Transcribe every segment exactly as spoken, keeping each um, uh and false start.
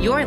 You're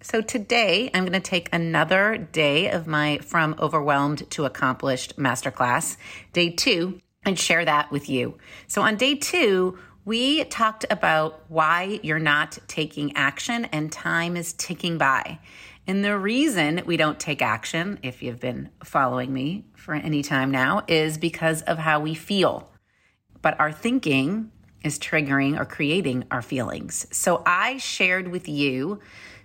So today I'm going to take another day of my From Overwhelmed to Accomplished Masterclass, day two, and share that with you. So on day two, we talked about why you're not taking action and time is ticking by. And the reason we don't take action, if you've been following me for any time now, is because of how we feel. But our thinking is triggering or creating our feelings. So I shared with you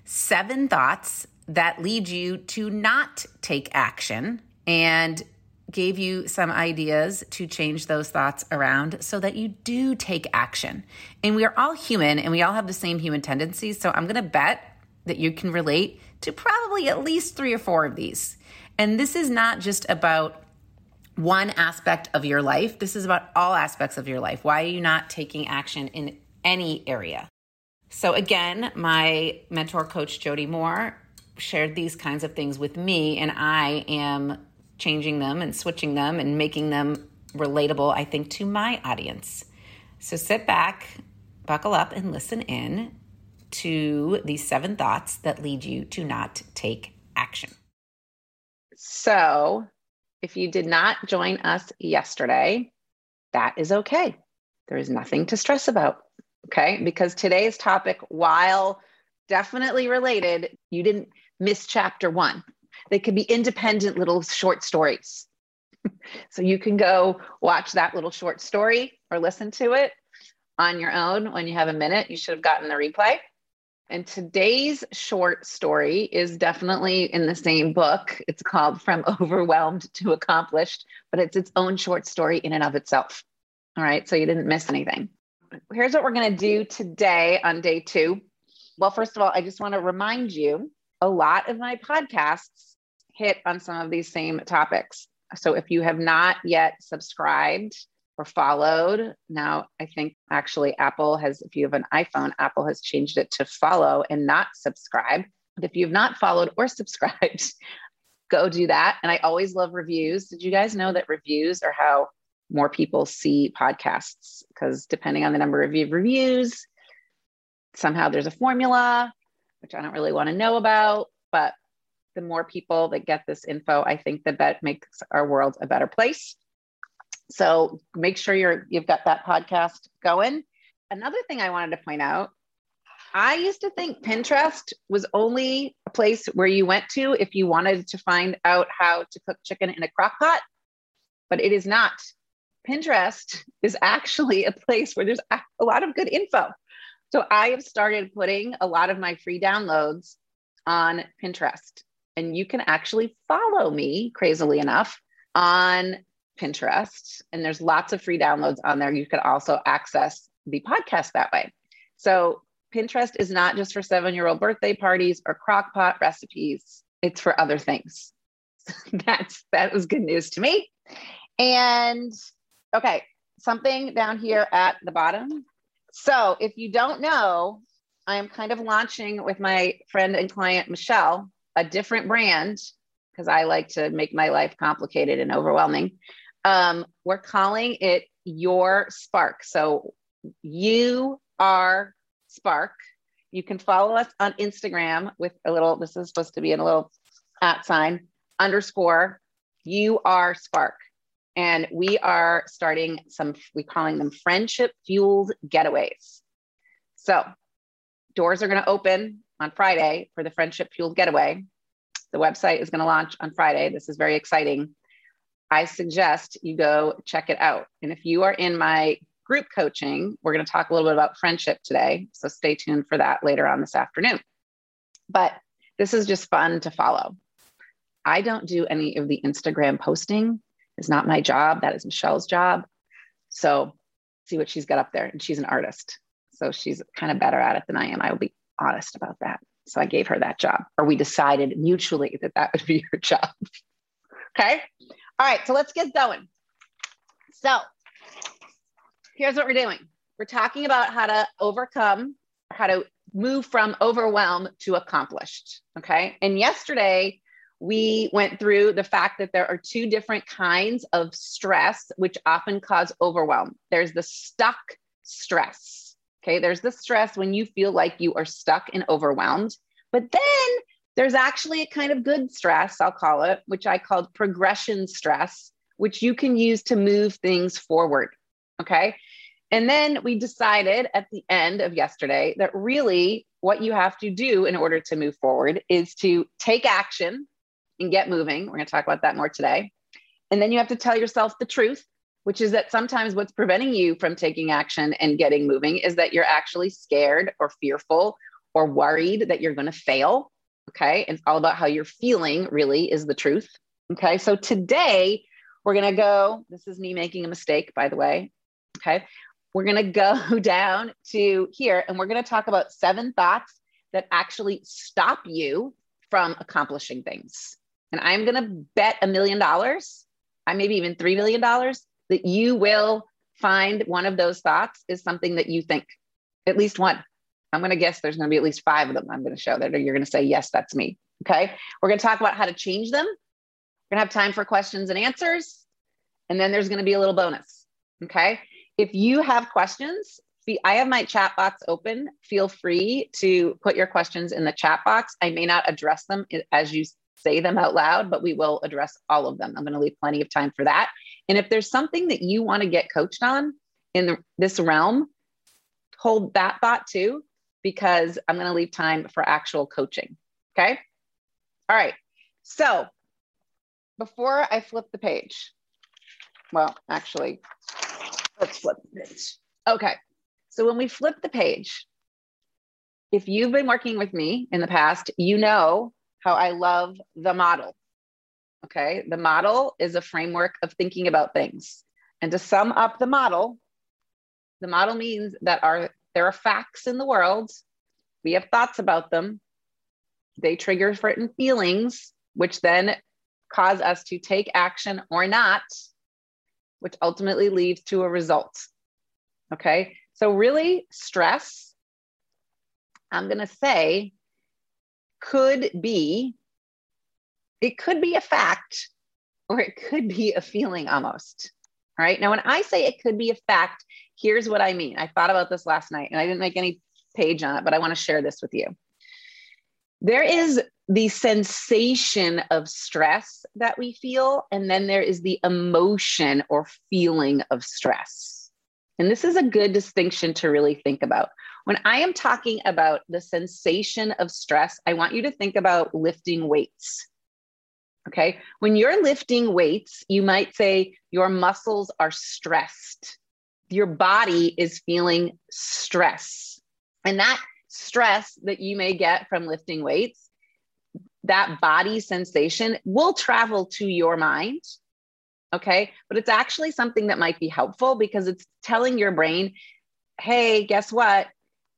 seven thoughts that lead you to not take action and gave you some ideas to change those thoughts around so that you do take action. And we are all human and we all have the same human tendencies. So I'm going to bet that you can relate to probably at least three or four of these. And this is not just about one aspect of your life. This is about all aspects of your life. Why are you not taking action in any area? So again, my mentor coach, Jody Moore, shared these kinds of things with me, and I am changing them and switching them and making them relatable, I think, to my audience. So sit back, buckle up, and listen in to these seven thoughts that lead you to not take action. So if you did not join us yesterday, that is okay. There is nothing to stress about. Okay, because today's topic, while definitely related, you didn't miss chapter one. They could be independent little short stories. So you can go watch that little short story or listen to it on your own when you have a minute. You should have gotten the replay. And today's short story is definitely in the same book. It's called From Overwhelmed to Accomplished, but it's its own short story in and of itself. All right, so you didn't miss anything. Here's what we're going to do today on day two. Well, first of all, I just want to remind you, a lot of my podcasts hit on some of these same topics. So if you have not yet subscribed or followed, now I think actually Apple has, if you have an iPhone, Apple has changed it to follow and not subscribe. But if you've not followed or subscribed, go do that. And I always love reviews. Did you guys know that reviews are how more people see podcasts, because depending on the number of reviews, somehow there's a formula, which I don't really want to know about, but the more people that get this info, I think that that makes our world a better place. So make sure you're, you've got that podcast going. Another thing I wanted to point out, I used to think Pinterest was only a place where you went to if you wanted to find out how to cook chicken in a crock pot, but it is not. Pinterest is actually a place where there's a lot of good info. So I have started putting a lot of my free downloads on Pinterest, and you can actually follow me, crazily enough, on Pinterest. And there's lots of free downloads on there. You can also access the podcast that way. So Pinterest is not just for seven-year-old birthday parties or crockpot recipes. It's for other things. That's, that was good news to me. And okay, something down here at the bottom. So if you don't know, I am kind of launching with my friend and client, Michelle, a different brand because I like to make my life complicated and overwhelming. Um, we're calling it Your Spark. So you are Spark. You can follow us on Instagram with a little, this is supposed to be in a little at sign, underscore You Are Spark. And we are starting some, we're calling them friendship fueled getaways. So doors are going to open on Friday for the friendship fueled getaway. The website is going to launch on Friday. This is very exciting. I suggest you go check it out. And if you are in my group coaching, we're going to talk a little bit about friendship today. So stay tuned for that later on this afternoon. But this is just fun to follow. I don't do any of the Instagram posting. It's not my job. That is Michelle's job. So see what she's got up there. And she's an artist. So she's kind of better at it than I am. I will be honest about that. So I gave her that job, or we decided mutually that that would be her job. Okay. All right. So let's get going. So here's what we're doing. We're talking about how to overcome, how to move from overwhelmed to accomplished. Okay. And yesterday, we went through the fact that there are two different kinds of stress, which often cause overwhelm. There's the stuck stress. Okay. There's the stress when you feel like you are stuck and overwhelmed, but then there's actually a kind of good stress, I'll call it, which I called progression stress, which you can use to move things forward. Okay. And then we decided at the end of yesterday that really what you have to do in order to move forward is to take action and get moving. We're going to talk about that more today. And then you have to tell yourself the truth, which is that sometimes what's preventing you from taking action and getting moving is that you're actually scared or fearful or worried that you're going to fail. Okay. And it's all about how you're feeling really is the truth. Okay. So today we're going to go, this is me making a mistake, by the way. Okay. We're going to go down to here and we're going to talk about seven thoughts that actually stop you from accomplishing things. And I'm going to bet a million dollars, I maybe even three million dollars, that you will find one of those thoughts is something that you think, at least one. I'm going to guess there's going to be at least five of them. I'm going to show that, or you're going to say, yes, that's me. Okay. We're going to talk about how to change them. We're going to have time for questions and answers. And then there's going to be a little bonus. Okay. If you have questions, I have my chat box open. Feel free to put your questions in the chat box. I may not address them as you say them out loud, but we will address all of them. I'm going to leave plenty of time for that. And if there's something that you want to get coached on in the, this realm, hold that thought too, because I'm going to leave time for actual coaching. Okay. All right. So before I flip the page, well, actually, let's flip the page. Okay. So when we flip the page, if you've been working with me in the past, you know how I love the model. Okay. The model is a framework of thinking about things. And to sum up the model, the model means that our, there are facts in the world. We have thoughts about them. They trigger certain feelings, which then cause us to take action or not, which ultimately leads to a result. Okay. So really, stress, I'm going to say, could be, it could be a fact, or it could be a feeling almost. All right. Now, when I say it could be a fact, here's what I mean. I thought about this last night and I didn't make any page on it, but I want to share this with you. There is the sensation of stress that we feel, and then there is the emotion or feeling of stress. And this is a good distinction to really think about. When I am talking about the sensation of stress, I want you to think about lifting weights. Okay. When you're lifting weights, you might say your muscles are stressed. Your body is feeling stress. And that stress that you may get from lifting weights, that body sensation will travel to your mind. Okay. But it's actually something that might be helpful because it's telling your brain, hey, guess what?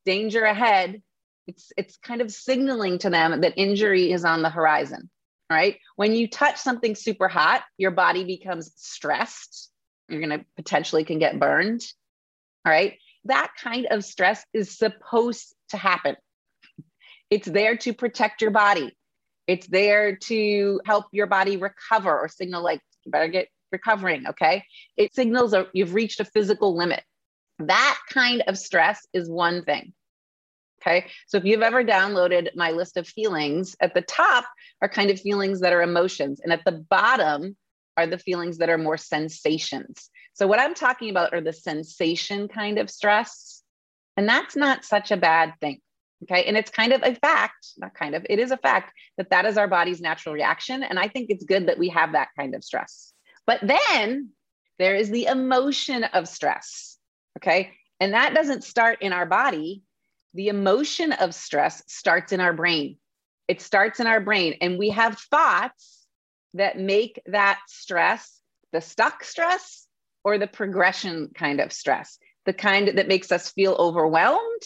Danger ahead. It's, it's kind of signaling to them that injury is on the horizon. All right. When you touch something super hot, your body becomes stressed. You're going to potentially can get burned. All right. That kind of stress is supposed to happen. It's there to protect your body. It's there to help your body recover or signal like, you better get recovering, okay? It signals a, you've reached a physical limit. That kind of stress is one thing, okay? So if you've ever downloaded my list of feelings, at the top are kind of feelings that are emotions. And at the bottom are the feelings that are more sensations. So what I'm talking about are the sensation kind of stress. And that's not such a bad thing. Okay. And it's kind of a fact, not kind of, it is a fact that that is our body's natural reaction. And I think it's good that we have that kind of stress. But then there is the emotion of stress. Okay. And that doesn't start in our body. The emotion of stress starts in our brain. It starts in our brain. And we have thoughts that make that stress the stuck stress or the progression kind of stress, the kind that makes us feel overwhelmed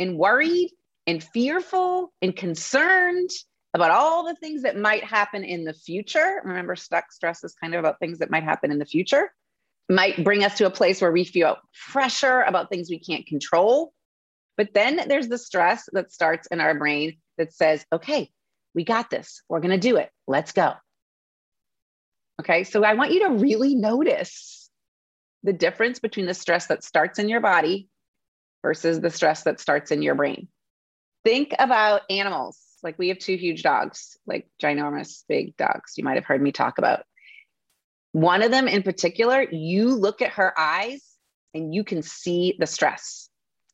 and worried and fearful and concerned about all the things that might happen in the future. Remember, stuck stress is kind of about things that might happen in the future. Might bring us to a place where we feel pressure about things we can't control. But then there's the stress that starts in our brain that says, okay, we got this. We're going to do it. Let's go. Okay, so I want you to really notice the difference between the stress that starts in your body versus the stress that starts in your brain. Think about animals. Like we have two huge dogs, like ginormous big dogs you might have heard me talk about. One of them in particular, you look at her eyes and you can see the stress.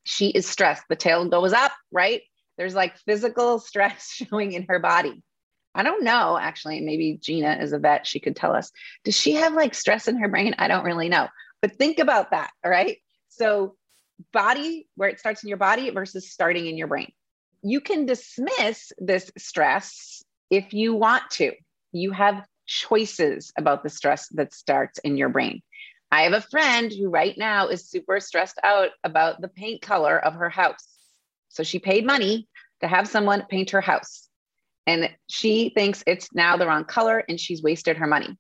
She is stressed. The tail goes up, right? There's like physical stress showing in her body. I don't know, actually, maybe Gina is a vet. She could tell us, does she have like stress in her brain? I don't really know, but think about that. All right. So body, where it starts in your body versus starting in your brain. You can dismiss this stress if you want to. You have choices about the stress that starts in your brain. I have a friend who right now is super stressed out about the paint color of her house. So she paid money to have someone paint her house. And she thinks it's now the wrong color and she's wasted her money.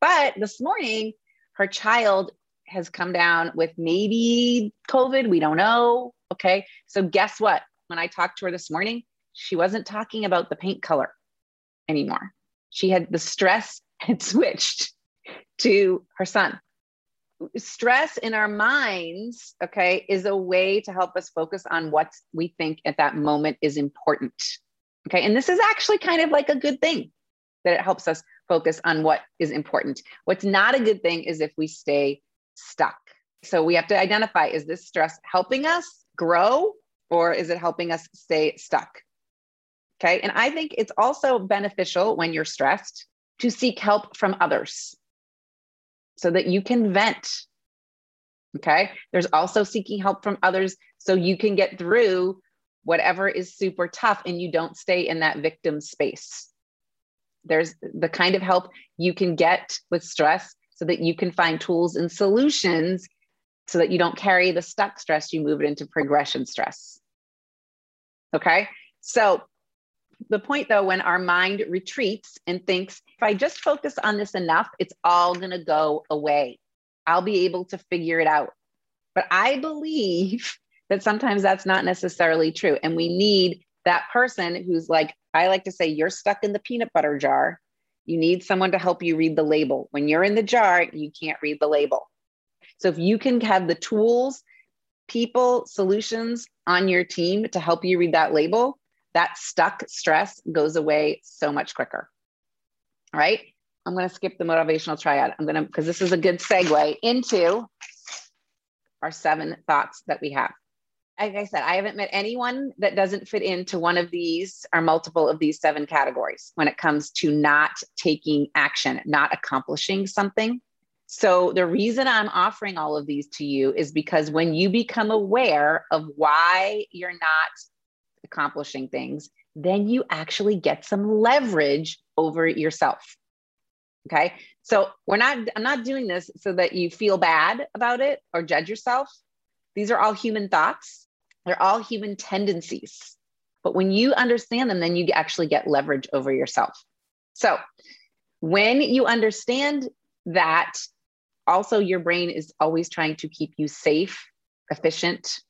But this morning, her child has come down with maybe COVID. We don't know. Okay. So guess what? When I talked to her this morning, she wasn't talking about the paint color anymore. She had the stress had switched to her son. Stress in our minds, okay, is a way to help us focus on what we think at that moment is important. Okay. And this is actually kind of like a good thing that it helps us focus on what is important. What's not a good thing is if we stay stuck. So we have to identify, is this stress helping us grow or is it helping us stay stuck? Okay. And I think it's also beneficial when you're stressed to seek help from others so that you can vent. Okay. There's also seeking help from others so you can get through whatever is super tough and you don't stay in that victim space. There's the kind of help you can get with stress so that you can find tools and solutions so that you don't carry the stuck stress, you move it into progression stress. Okay. So the point though, when our mind retreats and thinks, if I just focus on this enough, it's all going to go away. I'll be able to figure it out. But I believe that sometimes that's not necessarily true. And we need that person who's like, I like to say, you're stuck in the peanut butter jar. You need someone to help you read the label. When you're in the jar, you can't read the label. So if you can have the tools, people, solutions on your team to help you read that label, that stuck stress goes away so much quicker. All right. I'm going to skip the motivational triad. I'm going to, because this is a good segue into our seven thoughts that we have. Like I said, I haven't met anyone that doesn't fit into one of these or multiple of these seven categories when it comes to not taking action, not accomplishing something. So the reason I'm offering all of these to you is because when you become aware of why you're not accomplishing things, then you actually get some leverage over yourself. Okay. So we're not, I'm not doing this so that you feel bad about it or judge yourself. These are all human thoughts. They're all human tendencies. But when you understand them, then you actually get leverage over yourself. So when you understand that, also your brain is always trying to keep you safe, efficient,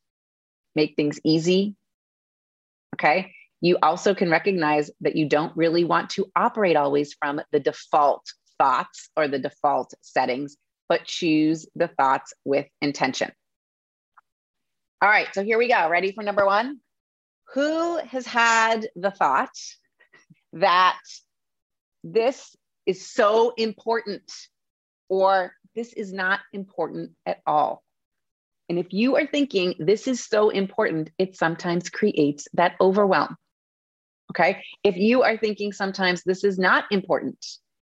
make things easy. Okay. You also can recognize that you don't really want to operate always from the default thoughts or the default settings, but choose the thoughts with intention. All right, so here we go. Ready for number one? Who has had the thought that this is so important or this is not important at all? And if you are thinking this is so important, it sometimes creates that overwhelm. Okay. If you are thinking sometimes this is not important,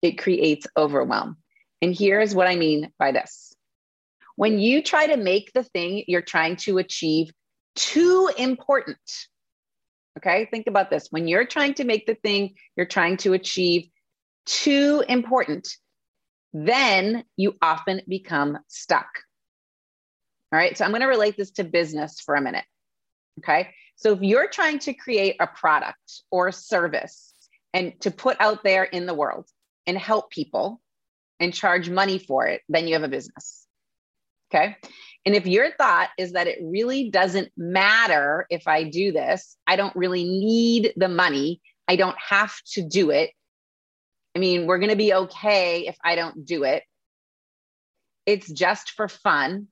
it creates overwhelm. And here's what I mean by this. When you try to make the thing you're trying to achieve too important, okay, think about this. When you're trying to make the thing you're trying to achieve too important, then you often become stuck. All right, so I'm going to relate this to business for a minute, okay? So if you're trying to create a product or a service and to put out there in the world and help people and charge money for it, then you have a business, okay? And if your thought is that it really doesn't matter if I do this, I don't really need the money, I don't have to do it, I mean, we're going to be okay if I don't do it, it's just for fun,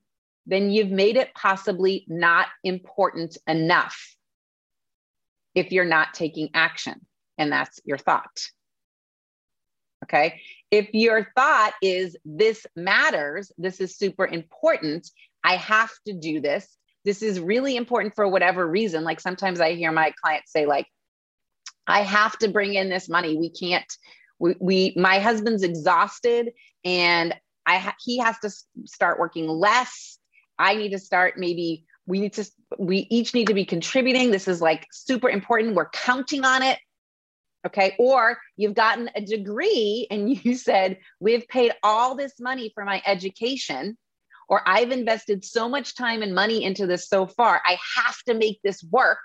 then you've made it possibly not important enough if you're not taking action. And that's your thought. Okay. If your thought is this matters, this is super important, I have to do this, this is really important for whatever reason. Like sometimes I hear my clients say like, I have to bring in this money. We can't, we, we my husband's exhausted and I ha- he has to start working less. I need to start, maybe we need to, we each need to be contributing. This is like super important. We're counting on it. Okay. Or you've gotten a degree and you said, we've paid all this money for my education, or I've invested so much time and money into this so far. I have to make this work,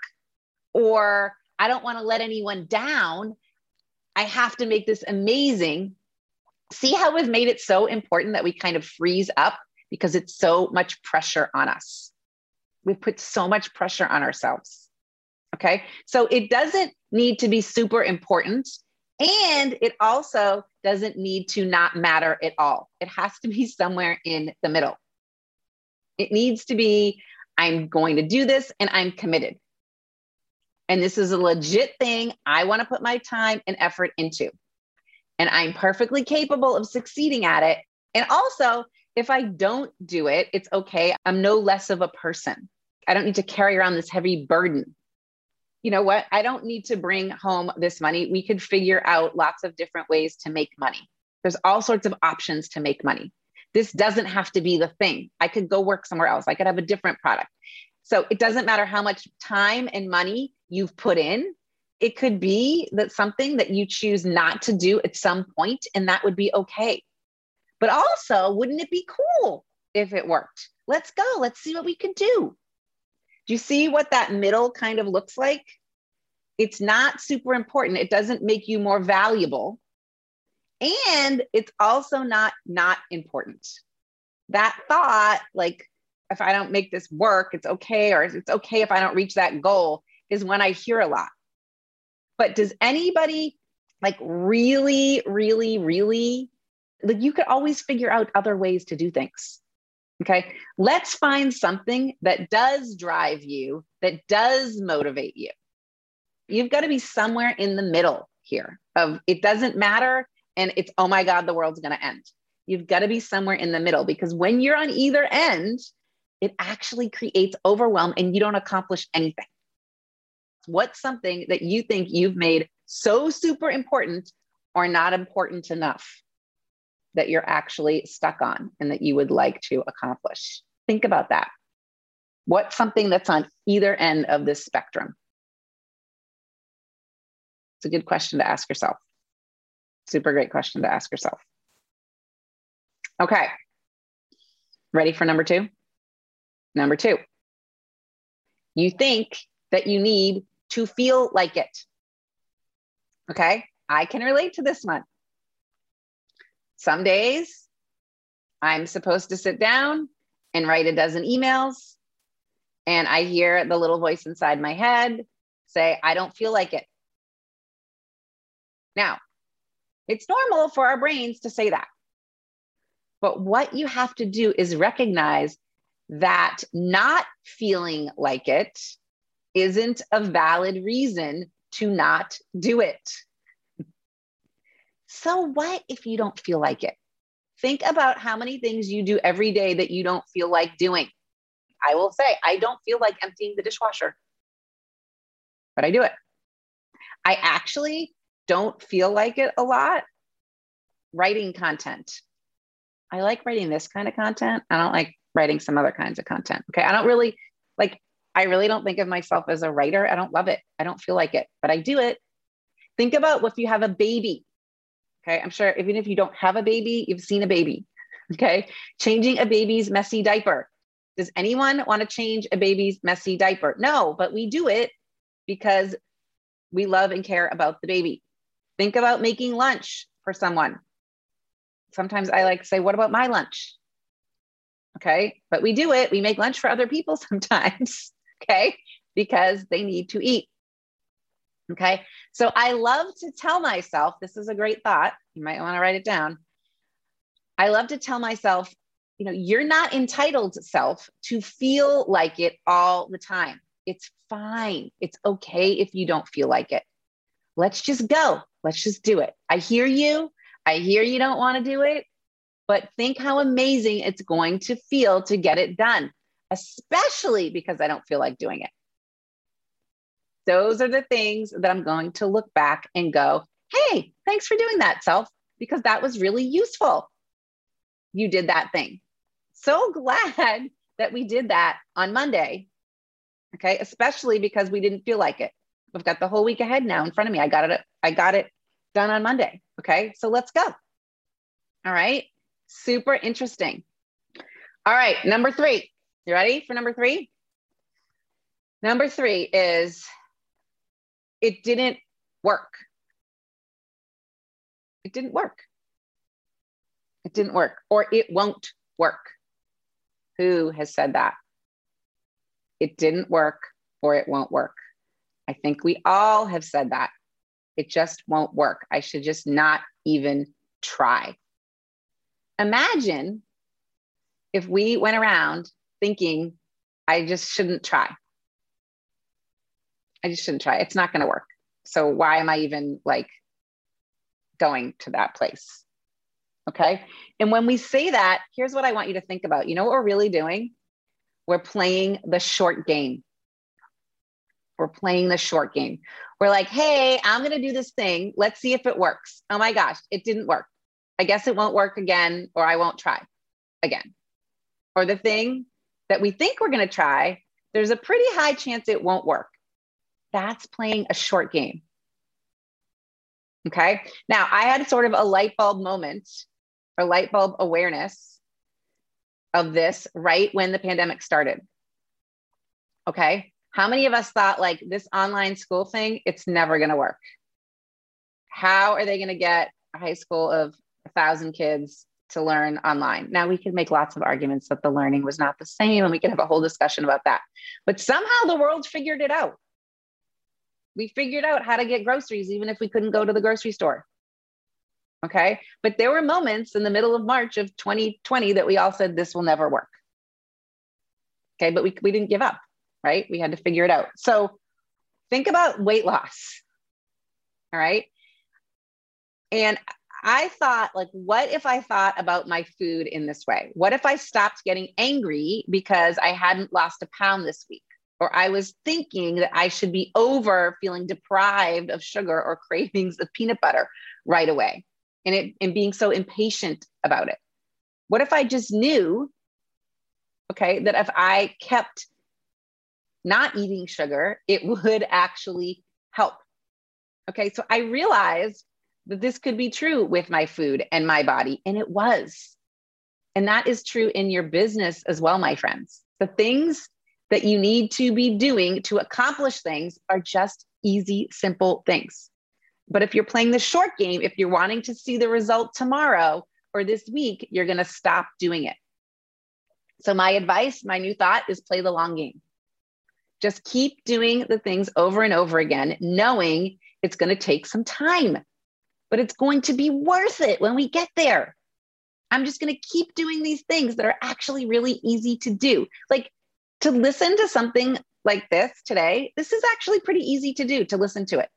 or I don't want to let anyone down. I have to make this amazing. See how we've made it so important that we kind of freeze up because it's so much pressure on us. We've put so much pressure on ourselves. Okay. So it doesn't need to be super important. And it also doesn't need to not matter at all. It has to be somewhere in the middle. It needs to be, I'm going to do this and I'm committed. And this is a legit thing I want to put my time and effort into. And I'm perfectly capable of succeeding at it. And also, if I don't do it, it's okay. I'm no less of a person. I don't need to carry around this heavy burden. You know what? I don't need to bring home this money. We could figure out lots of different ways to make money. There's all sorts of options to make money. This doesn't have to be the thing. I could go work somewhere else. I could have a different product. So it doesn't matter how much time and money you've put in. It could be that something that you choose not to do at some point, and that would be okay. But also, wouldn't it be cool if it worked? Let's go. Let's see what we could do. Do you see what that middle kind of looks like? It's not super important. It doesn't make you more valuable. And it's also not not important. That thought, like, if I don't make this work, it's okay, or it's okay if I don't reach that goal, is one I hear a lot. But does anybody like really, really, really, like you could always figure out other ways to do things. Okay. Let's find something that does drive you, that does motivate you. You've got to be somewhere in the middle here of it doesn't matter. And it's, oh my God, the world's going to end. You've got to be somewhere in the middle, because when you're on either end, it actually creates overwhelm and you don't accomplish anything. What's something that you think you've made so super important or not important enough that you're actually stuck on and that you would like to accomplish? Think about that. What's something that's on either end of this spectrum? It's a good question to ask yourself. Super great question to ask yourself. Okay. Ready for number two? Number two. You think that you need to feel like it. Okay, I can relate to this one. Some days I'm supposed to sit down and write a dozen emails, and I hear the little voice inside my head say, I don't feel like it. Now, it's normal for our brains to say that. But what you have to do is recognize that not feeling like it isn't a valid reason to not do it. So what if you don't feel like it? Think about how many things you do every day that you don't feel like doing. I will say, I don't feel like emptying the dishwasher, but I do it. I actually don't feel like it a lot. Writing content. I like writing this kind of content. I don't like writing some other kinds of content. Okay. I don't really like, I really don't think of myself as a writer. I don't love it. I don't feel like it, but I do it. Think about if you have a baby. Okay. I'm sure even if you don't have a baby, you've seen a baby. Okay. Changing a baby's messy diaper. Does anyone want to change a baby's messy diaper? No, but we do it because we love and care about the baby. Think about making lunch for someone. Sometimes I like to say, what about my lunch? Okay. But we do it. We make lunch for other people sometimes. Okay. Because they need to eat. Okay. So I love to tell myself, this is a great thought. You might want to write it down. I love to tell myself, you know, you're not entitled, self, to feel like it all the time. It's fine. It's okay if you don't feel like it. Let's just go. Let's just do it. I hear you. I hear you don't want to do it, but think how amazing it's going to feel to get it done, especially because I don't feel like doing it. Those are the things that I'm going to look back and go, hey, thanks for doing that, self, because that was really useful. You did that thing. So glad that we did that on Monday. Okay. Especially because we didn't feel like it. We've got the whole week ahead now in front of me. I got it. I got it done on Monday. Okay. So let's go. All right. Super interesting. All right. Number three, you ready for number three? Number three is it didn't work. It didn't work. It didn't work, or it won't work. Who has said that? It didn't work, or it won't work. I think we all have said that. It just won't work. I should just not even try. Imagine if we went around thinking, I just shouldn't try. I just shouldn't try. It's not going to work. So why am I even like going to that place? Okay. And when we say that, here's what I want you to think about. You know what we're really doing? We're playing the short game. We're playing the short game. We're like, hey, I'm going to do this thing. Let's see if it works. Oh my gosh, it didn't work. I guess it won't work again, or I won't try again. Or the thing that we think we're going to try, there's a pretty high chance it won't work. That's playing a short game. Okay. Now I had sort of a light bulb moment or light bulb awareness of this right when the pandemic started. Okay. How many of us thought like this online school thing, it's never going to work. How are they going to get a high school of a thousand kids to learn online? Now we could make lots of arguments that the learning was not the same and we could have a whole discussion about that, but somehow the world figured it out. We figured out how to get groceries, even if we couldn't go to the grocery store. Okay. But there were moments in the middle of March of twenty twenty that we all said, this will never work. Okay. But we, we didn't give up, right? We had to figure it out. So think about weight loss. All right. And I thought like, what if I thought about my food in this way? What if I stopped getting angry because I hadn't lost a pound this week? Or I was thinking that I should be over feeling deprived of sugar or cravings of peanut butter right away and, it, and being so impatient about it. What if I just knew, okay, that if I kept not eating sugar, it would actually help. Okay, so I realized that this could be true with my food and my body, and it was. And that is true in your business as well, my friends. The things that you need to be doing to accomplish things are just easy, simple things. But if you're playing the short game, if you're wanting to see the result tomorrow or this week, you're going to stop doing it. So my advice, my new thought is play the long game. Just keep doing the things over and over again, knowing it's going to take some time, but it's going to be worth it when we get there. I'm just going to keep doing these things that are actually really easy to do. Like to listen to something like this today, this is actually pretty easy to do, to listen to it.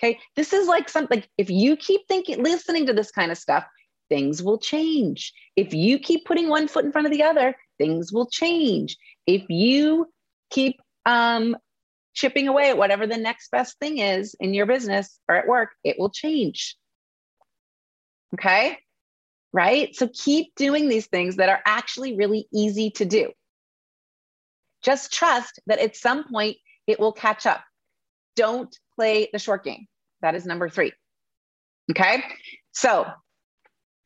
Okay. This is like something, like if you keep thinking, listening to this kind of stuff, things will change. If you keep putting one foot in front of the other, things will change. If you keep um, chipping away at whatever the next best thing is in your business or at work, it will change. Okay. Right? So keep doing these things that are actually really easy to do. Just trust that at some point it will catch up. Don't play the short game. That is number three. Okay. So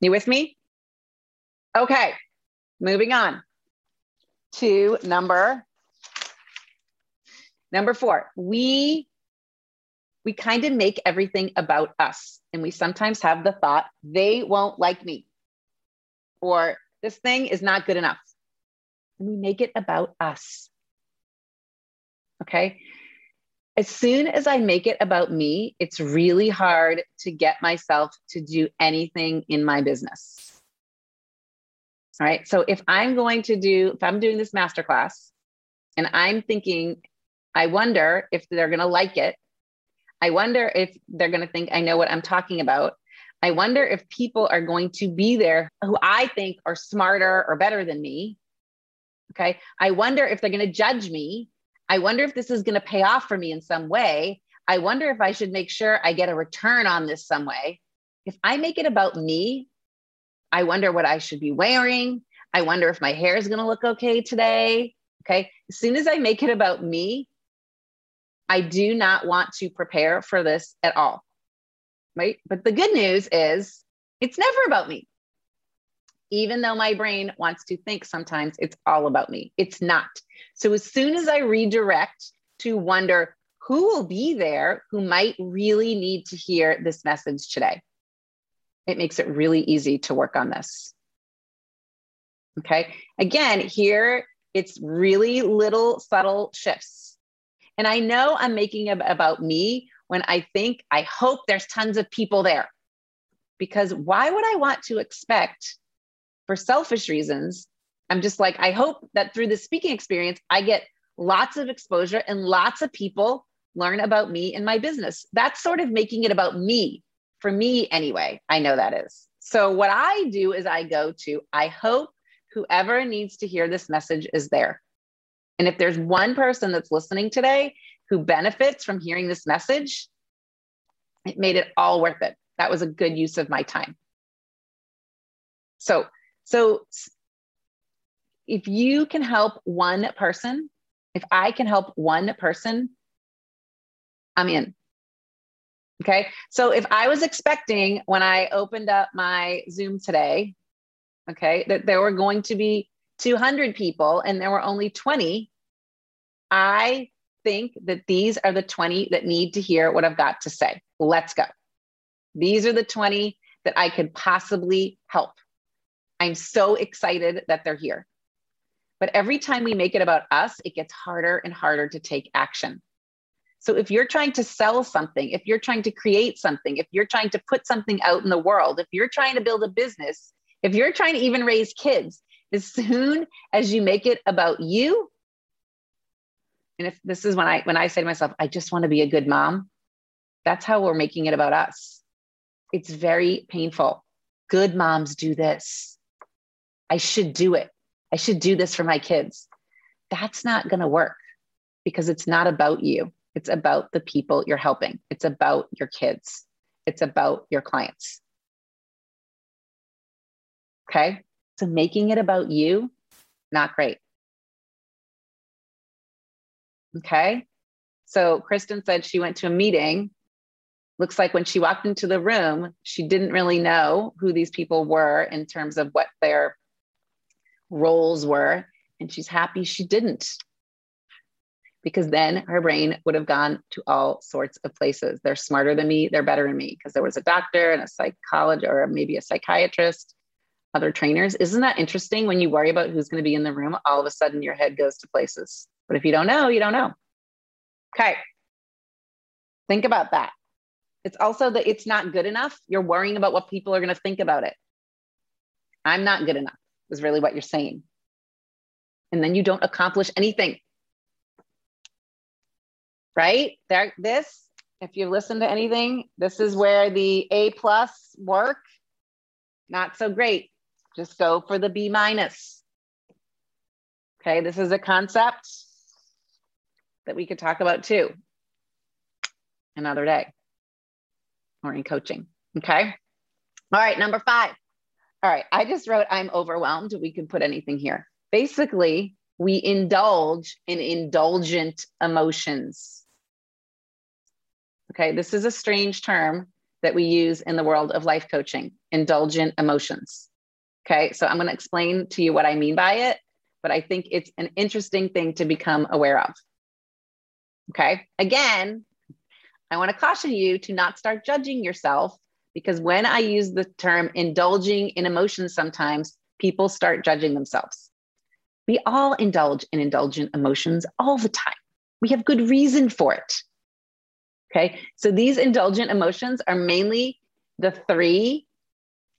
you with me? Okay. Moving on to number, number four. We, we kind of make everything about us. And we sometimes have the thought, they won't like me, or this thing is not good enough. And we make it about us. Okay. As soon as I make it about me, it's really hard to get myself to do anything in my business. All right. So if I'm going to do, if I'm doing this masterclass and I'm thinking, I wonder if they're going to like it. I wonder if they're going to think I know what I'm talking about. I wonder if people are going to be there who I think are smarter or better than me. Okay. I wonder if they're going to judge me. I wonder if this is going to pay off for me in some way. I wonder if I should make sure I get a return on this some way. If I make it about me, I wonder what I should be wearing. I wonder if my hair is going to look okay today. Okay. As soon as I make it about me, I do not want to prepare for this at all. Right. But the good news is it's never about me. Even though my brain wants to think sometimes it's all about me, it's not. So as soon as I redirect to wonder who will be there, who might really need to hear this message today, it makes it really easy to work on this. Okay. Again, here it's really little subtle shifts. And I know I'm making it about me when I think, I hope there's tons of people there, because why would I want to expect, for selfish reasons, I'm just like, I hope that through this speaking experience, I get lots of exposure and lots of people learn about me and my business. That's sort of making it about me, for me anyway. I know that is. So what I do is I go to, I hope whoever needs to hear this message is there. And if there's one person that's listening today who benefits from hearing this message, it made it all worth it. That was a good use of my time. So So if you can help one person, if I can help one person, I'm in. Okay. So if I was expecting when I opened up my Zoom today, okay, that there were going to be two hundred people and there were only twenty, I think that these are the twenty that need to hear what I've got to say. Let's go. These are the twenty that I could possibly help. I'm so excited that they're here. But every time we make it about us, it gets harder and harder to take action. So if you're trying to sell something, if you're trying to create something, if you're trying to put something out in the world, if you're trying to build a business, if you're trying to even raise kids, as soon as you make it about you, and if this is when I, when I say to myself, I just want to be a good mom, that's how we're making it about us. It's very painful. Good moms do this. I should do it. I should do this for my kids. That's not going to work because it's not about you. It's about the people you're helping. It's about your kids. It's about your clients. Okay. So making it about you, not great. Okay. So Kristen said she went to a meeting. Looks like when she walked into the room, she didn't really know who these people were in terms of what their roles were, and she's happy she didn't, because then her brain would have gone to all sorts of places. They're smarter than me. They're better than me, because there was a doctor and a psychologist or maybe a psychiatrist, other trainers. Isn't that interesting? When you worry about who's going to be in the room, all of a sudden your head goes to places. But if you don't know, you don't know. Okay. Think about that. It's also that it's not good enough. You're worrying about what people are going to think about it. I'm not good enough is really what you're saying. And then you don't accomplish anything. Right? There, this, if you've listened to anything, this is where the A plus work, not so great. Just go for the B minus. Okay, this is a concept that we could talk about too another day or in coaching. Okay. All right, number five. All right, I just wrote, I'm overwhelmed. We can put anything here. Basically, we indulge in indulgent emotions. Okay, this is a strange term that we use in the world of life coaching, indulgent emotions. Okay, so I'm going to explain to you what I mean by it, but I think it's an interesting thing to become aware of. Okay, again, I want to caution you to not start judging yourself, because when I use the term indulging in emotions, sometimes people start judging themselves. We all indulge in indulgent emotions all the time. We have good reason for it. Okay, so these indulgent emotions are mainly the three: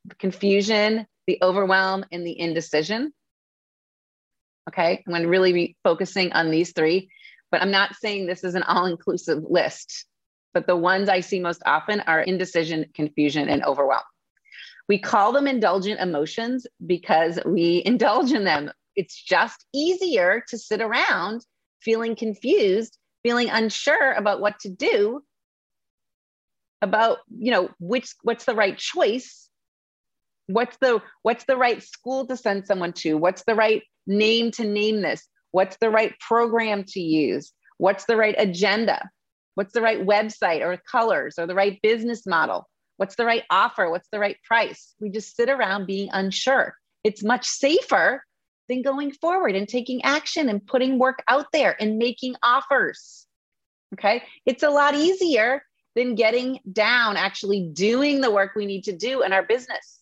the confusion, the overwhelm, and the indecision. Okay, I'm going to really be focusing on these three, but I'm not saying this is an all-inclusive list, but the ones I see most often are indecision, confusion, and overwhelm. We call them indulgent emotions because we indulge in them. It's just easier to sit around feeling confused, feeling unsure about what to do, about, you know, which, what's the right choice? What's the, what's the right school to send someone to? What's the right name to name this? What's the right program to use? What's the right agenda? What's the right website or colors or the right business model? What's the right offer? What's the right price? We just sit around being unsure. It's much safer than going forward and taking action and putting work out there and making offers. Okay. It's a lot easier than getting down, actually doing the work we need to do in our business.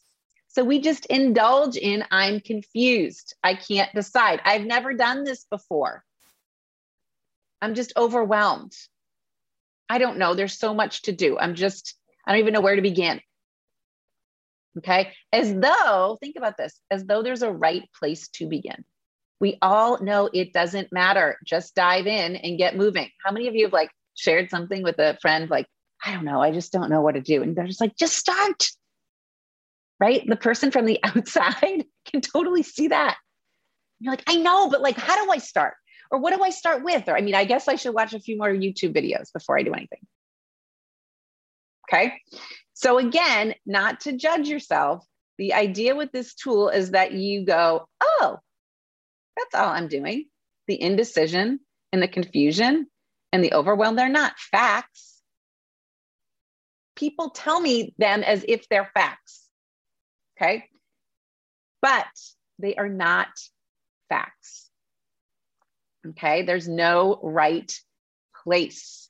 So we just indulge in, I'm confused. I can't decide. I've never done this before. I'm just overwhelmed. I don't know. There's so much to do. I'm just, I don't even know where to begin. Okay. As though, think about this, as though there's a right place to begin. We all know it doesn't matter. Just dive in and get moving. How many of you have like shared something with a friend? Like, I don't know. I just don't know what to do. And they're just like, just start. Right. The person from the outside can totally see that. You're like, I know, but like, how do I start? Or what do I start with? Or I mean, I guess I should watch a few more YouTube videos before I do anything. Okay. So again, not to judge yourself. The idea with this tool is that you go, oh, that's all I'm doing. The indecision and the confusion and the overwhelm, they're not facts. People tell me them as if they're facts. Okay. But they are not facts. Okay. There's no right place.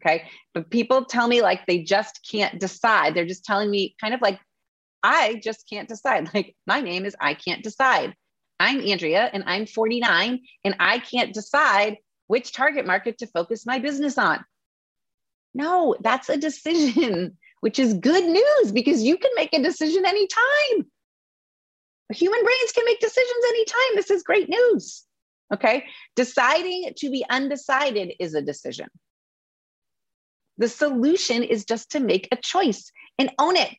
Okay. But people tell me like, they just can't decide. They're just telling me kind of like, I just can't decide. Like my name is, I can't decide. I'm Andrea and I'm forty-nine and I can't decide which target market to focus my business on. No, that's a decision, which is good news because you can make a decision anytime. Human brains can make decisions anytime. This is great news. Okay. Deciding to be undecided is a decision. The solution is just to make a choice and own it.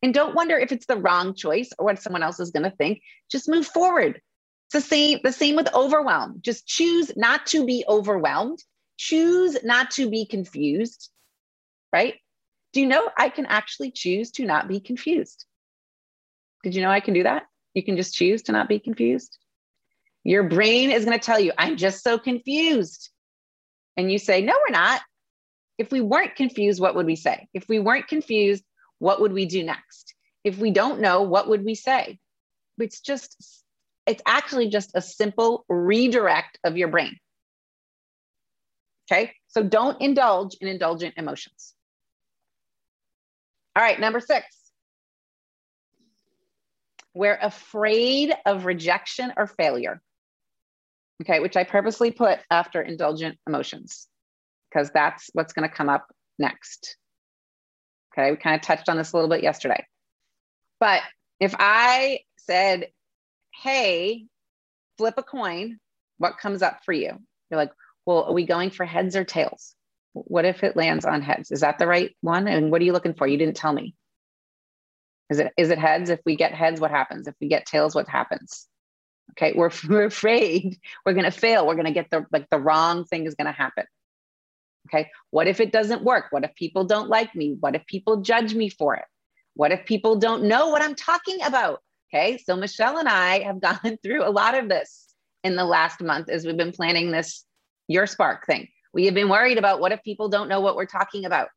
And don't wonder if it's the wrong choice or what someone else is going to think. Just move forward. It's the same, the same with overwhelm. Just choose not to be overwhelmed. Choose not to be confused, right? Do you know I can actually choose to not be confused? Did you know I can do that? You can just choose to not be confused. Your brain is going to tell you, I'm just so confused. And you say, no, we're not. If we weren't confused, what would we say? If we weren't confused, what would we do next? If we don't know, what would we say? It's just, it's actually just a simple redirect of your brain. Okay. So don't indulge in indulgent emotions. All right. Number six. We're afraid of rejection or failure. okay, which I purposely put after indulgent emotions, because that's what's going to come up next. Okay, we kind of touched on this a little bit yesterday. But if I said, hey, flip a coin, what comes up for you? You're like, well, are we going for heads or tails? What if it lands on heads? Is that the right one? And what are you looking for? You didn't tell me. Is it, is it heads? If we get heads, what happens? If we get tails, what happens? Okay. We're, we're afraid we're going to fail. We're going to get the, like the wrong thing is going to happen. Okay. What if it doesn't work? What if people don't like me? What if people judge me for it? What if people don't know what I'm talking about? Okay. So Michelle and I have gone through a lot of this in the last month as we've been planning this Your Spark thing. We have been worried about what if people don't know what we're talking about?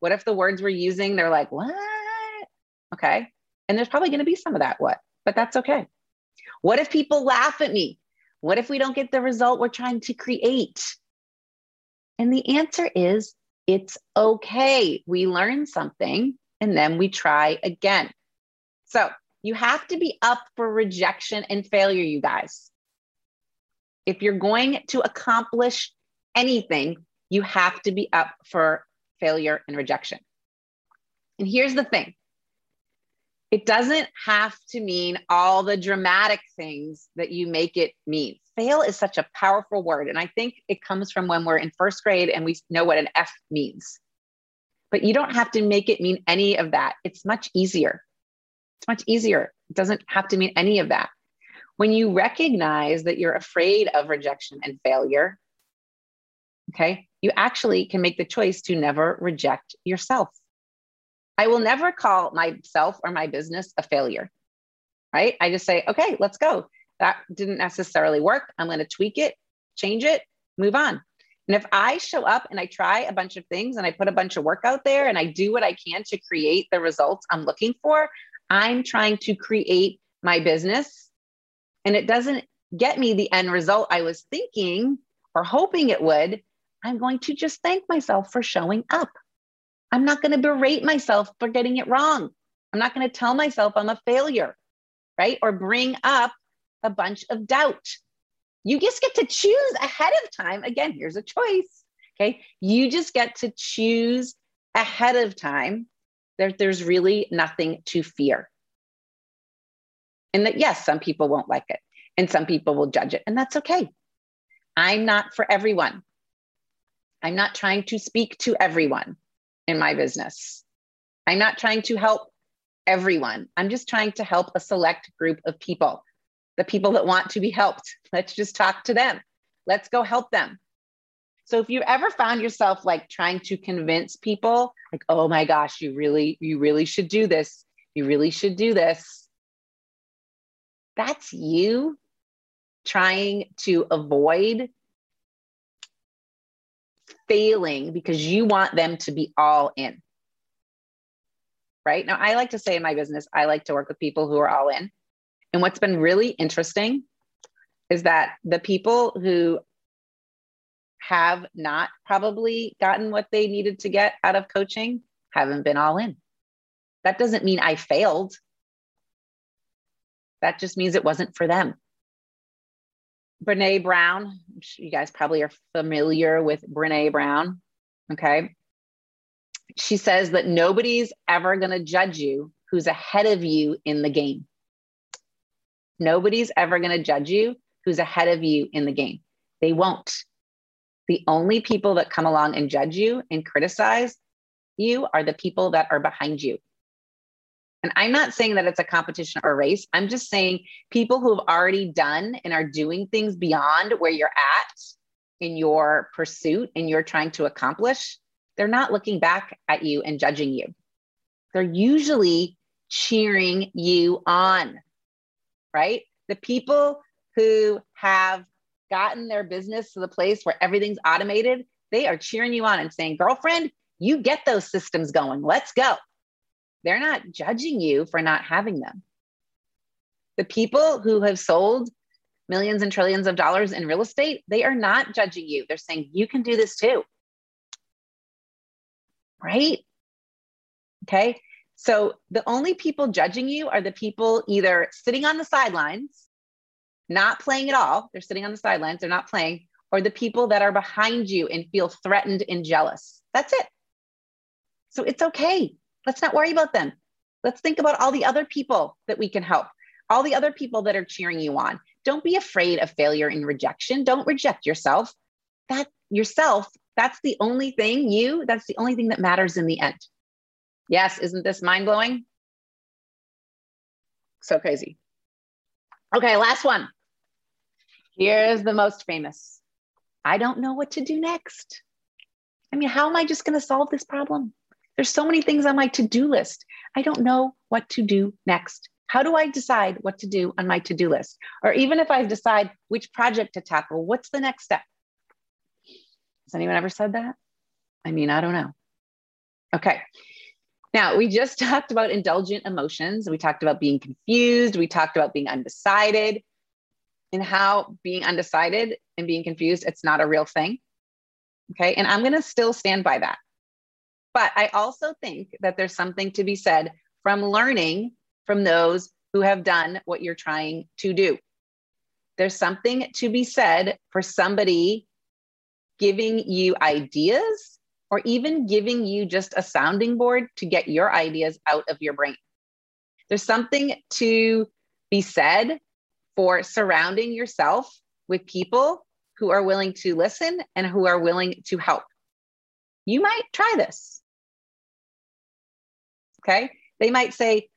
What if the words we're using, they're like, what? Okay. And there's probably going to be some of that what, but that's okay. What if people laugh at me? What if we don't get the result we're trying to create? And the answer is it's okay. We learn something and then we try again. So you have to be up for rejection and failure, you guys. If you're going to accomplish anything, you have to be up for failure and rejection. And here's the thing. It doesn't have to mean all the dramatic things that you make it mean. Fail is such a powerful word. And I think it comes from when we're in first grade and we know what an F means. But you don't have to make it mean any of that. It's much easier. It's much easier. It doesn't have to mean any of that. When you recognize that you're afraid of rejection and failure, okay, you actually can make the choice to never reject yourself. I will never call myself or my business a failure, right? I just say, okay, let's go. That didn't necessarily work. I'm going to tweak it, change it, move on. And if I show up and I try a bunch of things and I put a bunch of work out there and I do what I can to create the results I'm looking for, I'm trying to create my business and it doesn't get me the end result I was thinking or hoping it would, I'm going to just thank myself for showing up. I'm not going to berate myself for getting it wrong. I'm not going to tell myself I'm a failure, right? Or bring up a bunch of doubt. You just get to choose ahead of time. Again, here's a choice, okay? You just get to choose ahead of time that there's really nothing to fear. And that, yes, some people won't like it and some people will judge it, and that's okay. I'm not for everyone. I'm not trying to speak to everyone in my business. I'm not trying to help everyone. I'm just trying to help a select group of people, the people that want to be helped. Let's just talk to them. Let's go help them. So if you ever found yourself like trying to convince people like, oh my gosh, you really, you really should do this. You really should do this. That's you trying to avoid failing because you want them to be all in, right? Now, I like to say in my business, I like to work with people who are all in. And what's been really interesting is that the people who have not probably gotten what they needed to get out of coaching haven't been all in. That doesn't mean I failed. That just means it wasn't for them. Brene Brown, you guys probably are familiar with Brene Brown, okay? She says that nobody's ever going to judge you who's ahead of you in the game. Nobody's ever going to judge you who's ahead of you in the game. They won't. The only people that come along and judge you and criticize you are the people that are behind you. And I'm not saying that it's a competition or a race. I'm just saying people who have already done and are doing things beyond where you're at in your pursuit and you're trying to accomplish, they're not looking back at you and judging you. They're usually cheering you on, right? The people who have gotten their business to the place where everything's automated, they are cheering you on and saying, girlfriend, you get those systems going. Let's go. They're not judging you for not having them. The people who have sold millions and trillions of dollars in real estate, they are not judging you. They're saying, you can do this too, right? Okay. So the only people judging you are the people either sitting on the sidelines not playing at all, they're sitting on the sidelines, they're not playing, or the people that are behind you and feel threatened and jealous. That's it. So it's okay. Let's not worry about them. Let's think about all the other people that we can help, all the other people that are cheering you on. Don't be afraid of failure and rejection. Don't reject yourself. That yourself, that's the only thing you, that's the only thing that matters in the end. Yes, isn't this mind-blowing? So crazy. Okay, last one. Here's the most famous. I don't know what to do next. I mean, how am I just going to solve this problem? There's so many things on my to-do list. I don't know what to do next. How do I decide what to do on my to-do list? Or even if I decide which project to tackle, what's the next step? Has anyone ever said that? I mean, I don't know. Okay. Now, we just talked about indulgent emotions. We talked about being confused. We talked about being undecided and how being undecided and being confused, it's not a real thing. Okay. And I'm going to still stand by that. But I also think that there's something to be said from learning from those who have done what you're trying to do. There's something to be said for somebody giving you ideas, or even giving you just a sounding board to get your ideas out of your brain. There's something to be said for surrounding yourself with people who are willing to listen and who are willing to help. You might try this. Okay. They might say,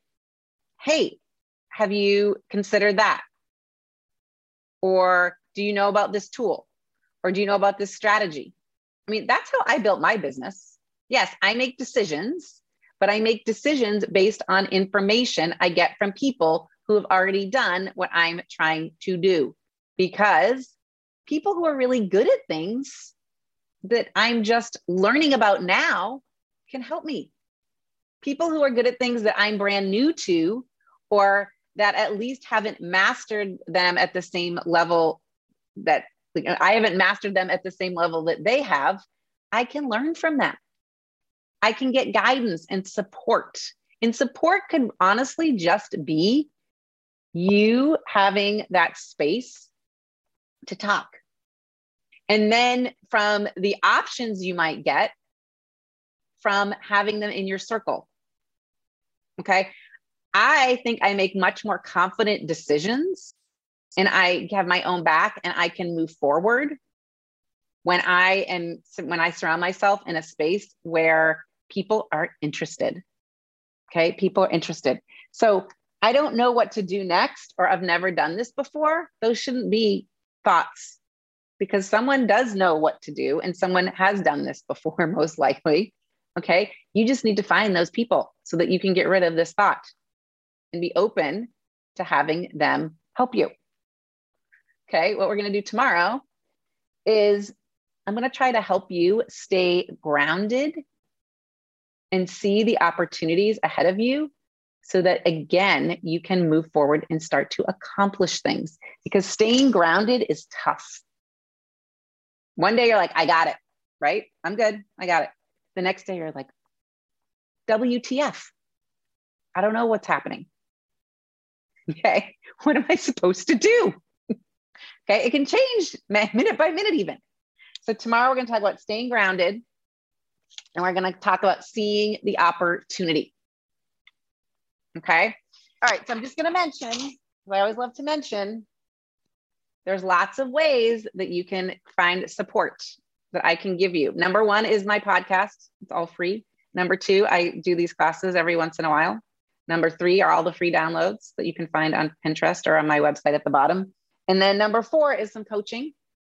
hey, have you considered that? Or do you know about this tool? Or do you know about this strategy? I mean, that's how I built my business. Yes, I make decisions, but I make decisions based on information I get from people who have already done what I'm trying to do, because people who are really good at things that I'm just learning about now can help me. People who are good at things that I'm brand new to, or that at least haven't mastered them at the same level that I haven't mastered them at the same level that they have, I can learn from them. I can get guidance and support. And support could honestly just be you having that space to talk. And then from the options you might get from having them in your circle. Okay. I think I make much more confident decisions, and I have my own back, and I can move forward when I am, when I surround myself in a space where people are interested. Okay. People are interested. So I don't know what to do next, or I've never done this before. Those shouldn't be thoughts, because someone does know what to do and someone has done this before, most likely. Okay. You just need to find those people so that you can get rid of this thought and be open to having them help you. Okay, what we're going to do tomorrow is I'm going to try to help you stay grounded and see the opportunities ahead of you so that, again, you can move forward and start to accomplish things, because staying grounded is tough. One day you're like, I got it, right? I'm good. I got it. The next day you're like, W T F, I don't know what's happening. Okay, what am I supposed to do? Okay, it can change minute by minute even. So tomorrow we're going to talk about staying grounded, and we're going to talk about seeing the opportunity. Okay. All right. So I'm just going to mention, I always love to mention, there's lots of ways that you can find support that I can give you. Number one is my podcast. It's all free. Number two, I do these classes every once in a while. Number three are all the free downloads that you can find on Pinterest or on my website at the bottom. And then number four is some coaching.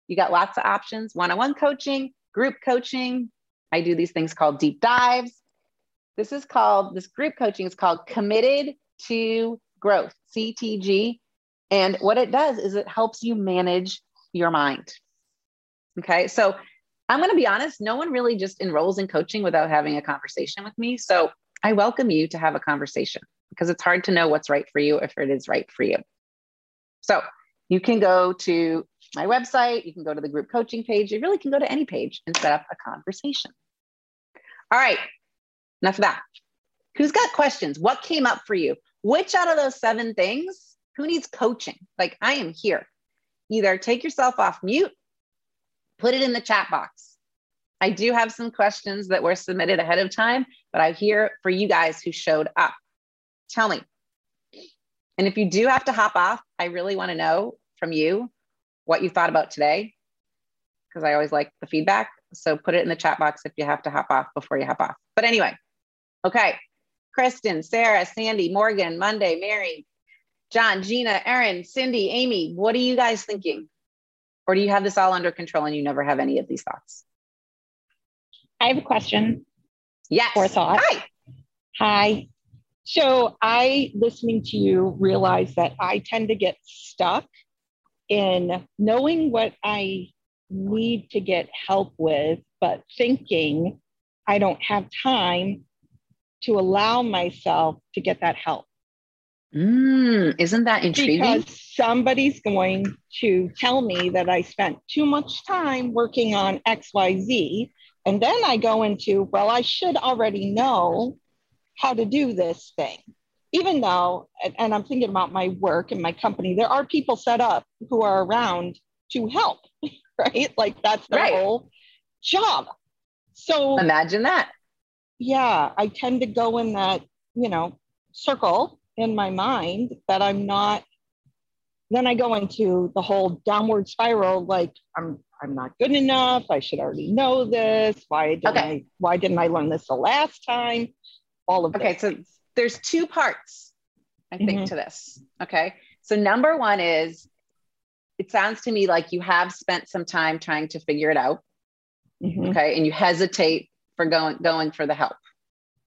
You got lots of options: one-on-one coaching, group coaching. I do these things called deep dives. This is called, this group coaching is called Committed to Growth, C T G. And what it does is it helps you manage your mind. Okay. So I'm going to be honest, no one really just enrolls in coaching without having a conversation with me. So I welcome you to have a conversation, because it's hard to know what's right for you if it is right for you. So you can go to my website, you can go to the group coaching page, you really can go to any page and set up a conversation. All right, enough of that. Who's got questions? What came up for you? Which out of those seven things Who needs coaching? Like, I am here. Either take yourself off mute, put it in the chat box. I do have some questions that were submitted ahead of time, but I'm here for you guys who showed up. Tell me. And if you do have to hop off, I really want to know from you what you thought about today, because I always like the feedback. So put it in the chat box if you have to hop off before you hop off. But anyway, okay. Kristen, Sarah, Sandy, Morgan, Monday, Mary, John, Gina, Erin, Cindy, Amy, what are you guys thinking? Or do you have this all under control and you never have any of these thoughts? I have a question. Yes. Or thought. Hi. Hi. So I, listening to you, realize that I tend to get stuck in knowing what I need to get help with, but thinking I don't have time to allow myself to get that help. Mm, isn't that intriguing? Because somebody's going to tell me that I spent too much time working on X Y Z. And then I go into, well, I should already know how to do this thing. Even though, and I'm thinking about my work and my company, there are people set up who are around to help, right? Like that's their right. whole job. So imagine that. Yeah, I tend to go in that, you know, circle in my mind that I'm not, then I go into the whole downward spiral. Like I'm, I'm not good enough. I should already know this. Why didn't okay. I, why didn't I learn this the last time? All of okay. This. So there's two parts, I think, mm-hmm. to this. Okay. So number one is, it sounds to me like you have spent some time trying to figure it out. Mm-hmm. Okay. And you hesitate for going, going for the help.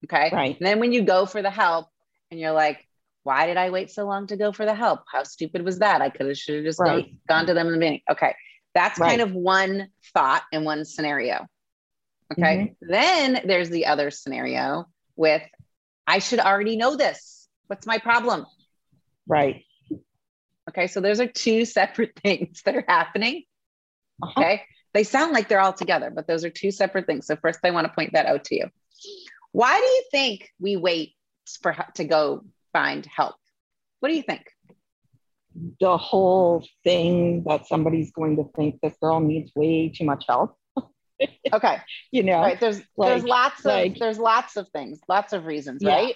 Okay. Right. And then when you go for the help and you're like, why did I wait so long to go for the help? How stupid was that? I could have, should have just right. gone, gone to them in the beginning. Okay. That's right. kind of one thought and one scenario. Okay. Mm-hmm. Then there's the other scenario with, I should already know this. What's my problem? Right. Okay. So those are two separate things that are happening. Uh-huh. Okay. They sound like they're all together, but those are two separate things. So first I want to point that out to you. Why do you think we wait for to go find help? What do you think? The whole thing that somebody's going to think this girl needs way too much help. Okay. You know, right. there's, like, there's lots of, like, there's lots of things, lots of reasons, yeah. right?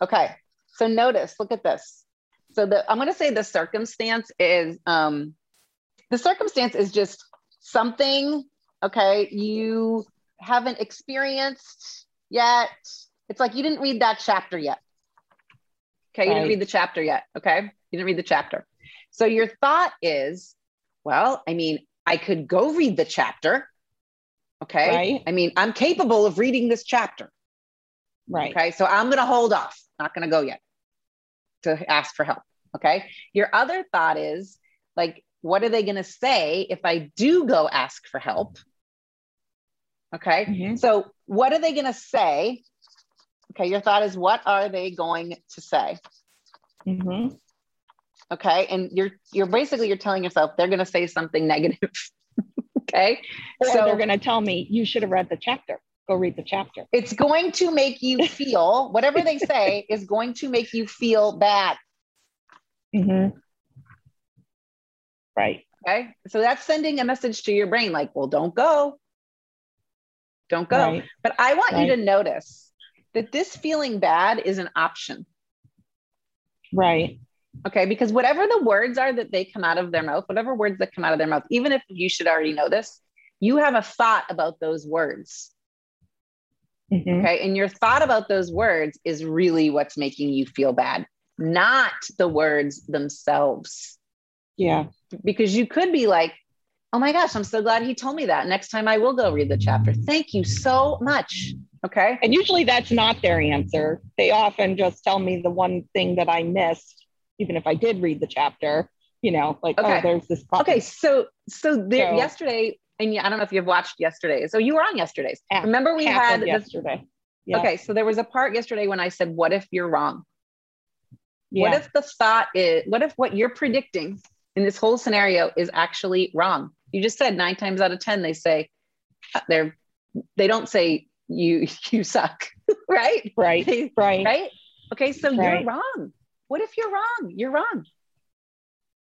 Okay. So notice, look at this. So the, I'm going to say the circumstance is, um, the circumstance is just something, okay, you haven't experienced yet. It's like, you didn't read that chapter yet. Okay. You right. didn't read the chapter yet. Okay. You didn't read the chapter. So your thought is, well, I mean, I could go read the chapter. Okay. Right. I mean, I'm capable of reading this chapter. Right. Okay. So I'm going to hold off. Not going to go yet to ask for help. Okay. Your other thought is like, what are they going to say if I do go ask for help? Okay. Mm-hmm. So what are they going to say? Okay. Your thought is, what are they going to say? Mm-hmm. Okay. And you're, you're basically, you're telling yourself they're going to say something negative. Okay. Or so they're going to tell me, you should have read the chapter. Go read the chapter. It's going to make you feel, whatever they say is going to make you feel bad. Mm-hmm. Right. Okay. So that's sending a message to your brain. Like, well, don't go. Don't go. Right. But I want right. you to notice that this feeling bad is an option. Right. Okay. Because whatever the words are that they come out of their mouth, whatever words that come out of their mouth, even if you should already know this, you have a thought about those words. Mm-hmm. Okay. And your thought about those words is really what's making you feel bad, not the words themselves. Yeah. Because you could be like, oh my gosh, I'm so glad he told me that. Next time I will go read the chapter. Thank you so much. Okay. And usually that's not their answer. They often just tell me the one thing that I missed. Even if I did read the chapter, you know, like, okay. oh, there's this problem. Okay, so so, there, so yesterday, and I don't know if you've watched yesterday. So you were on yesterday's. Half, Remember we had- the, yesterday. Yeah. Okay, so there was a part yesterday when I said, what if you're wrong? Yeah. What if the thought is, what if what you're predicting in this whole scenario is actually wrong? You just said nine times out of ten, they say, they're, they don't say you you suck, right? Right, right. Right? Okay, so right. you're wrong. What if you're wrong? You're wrong.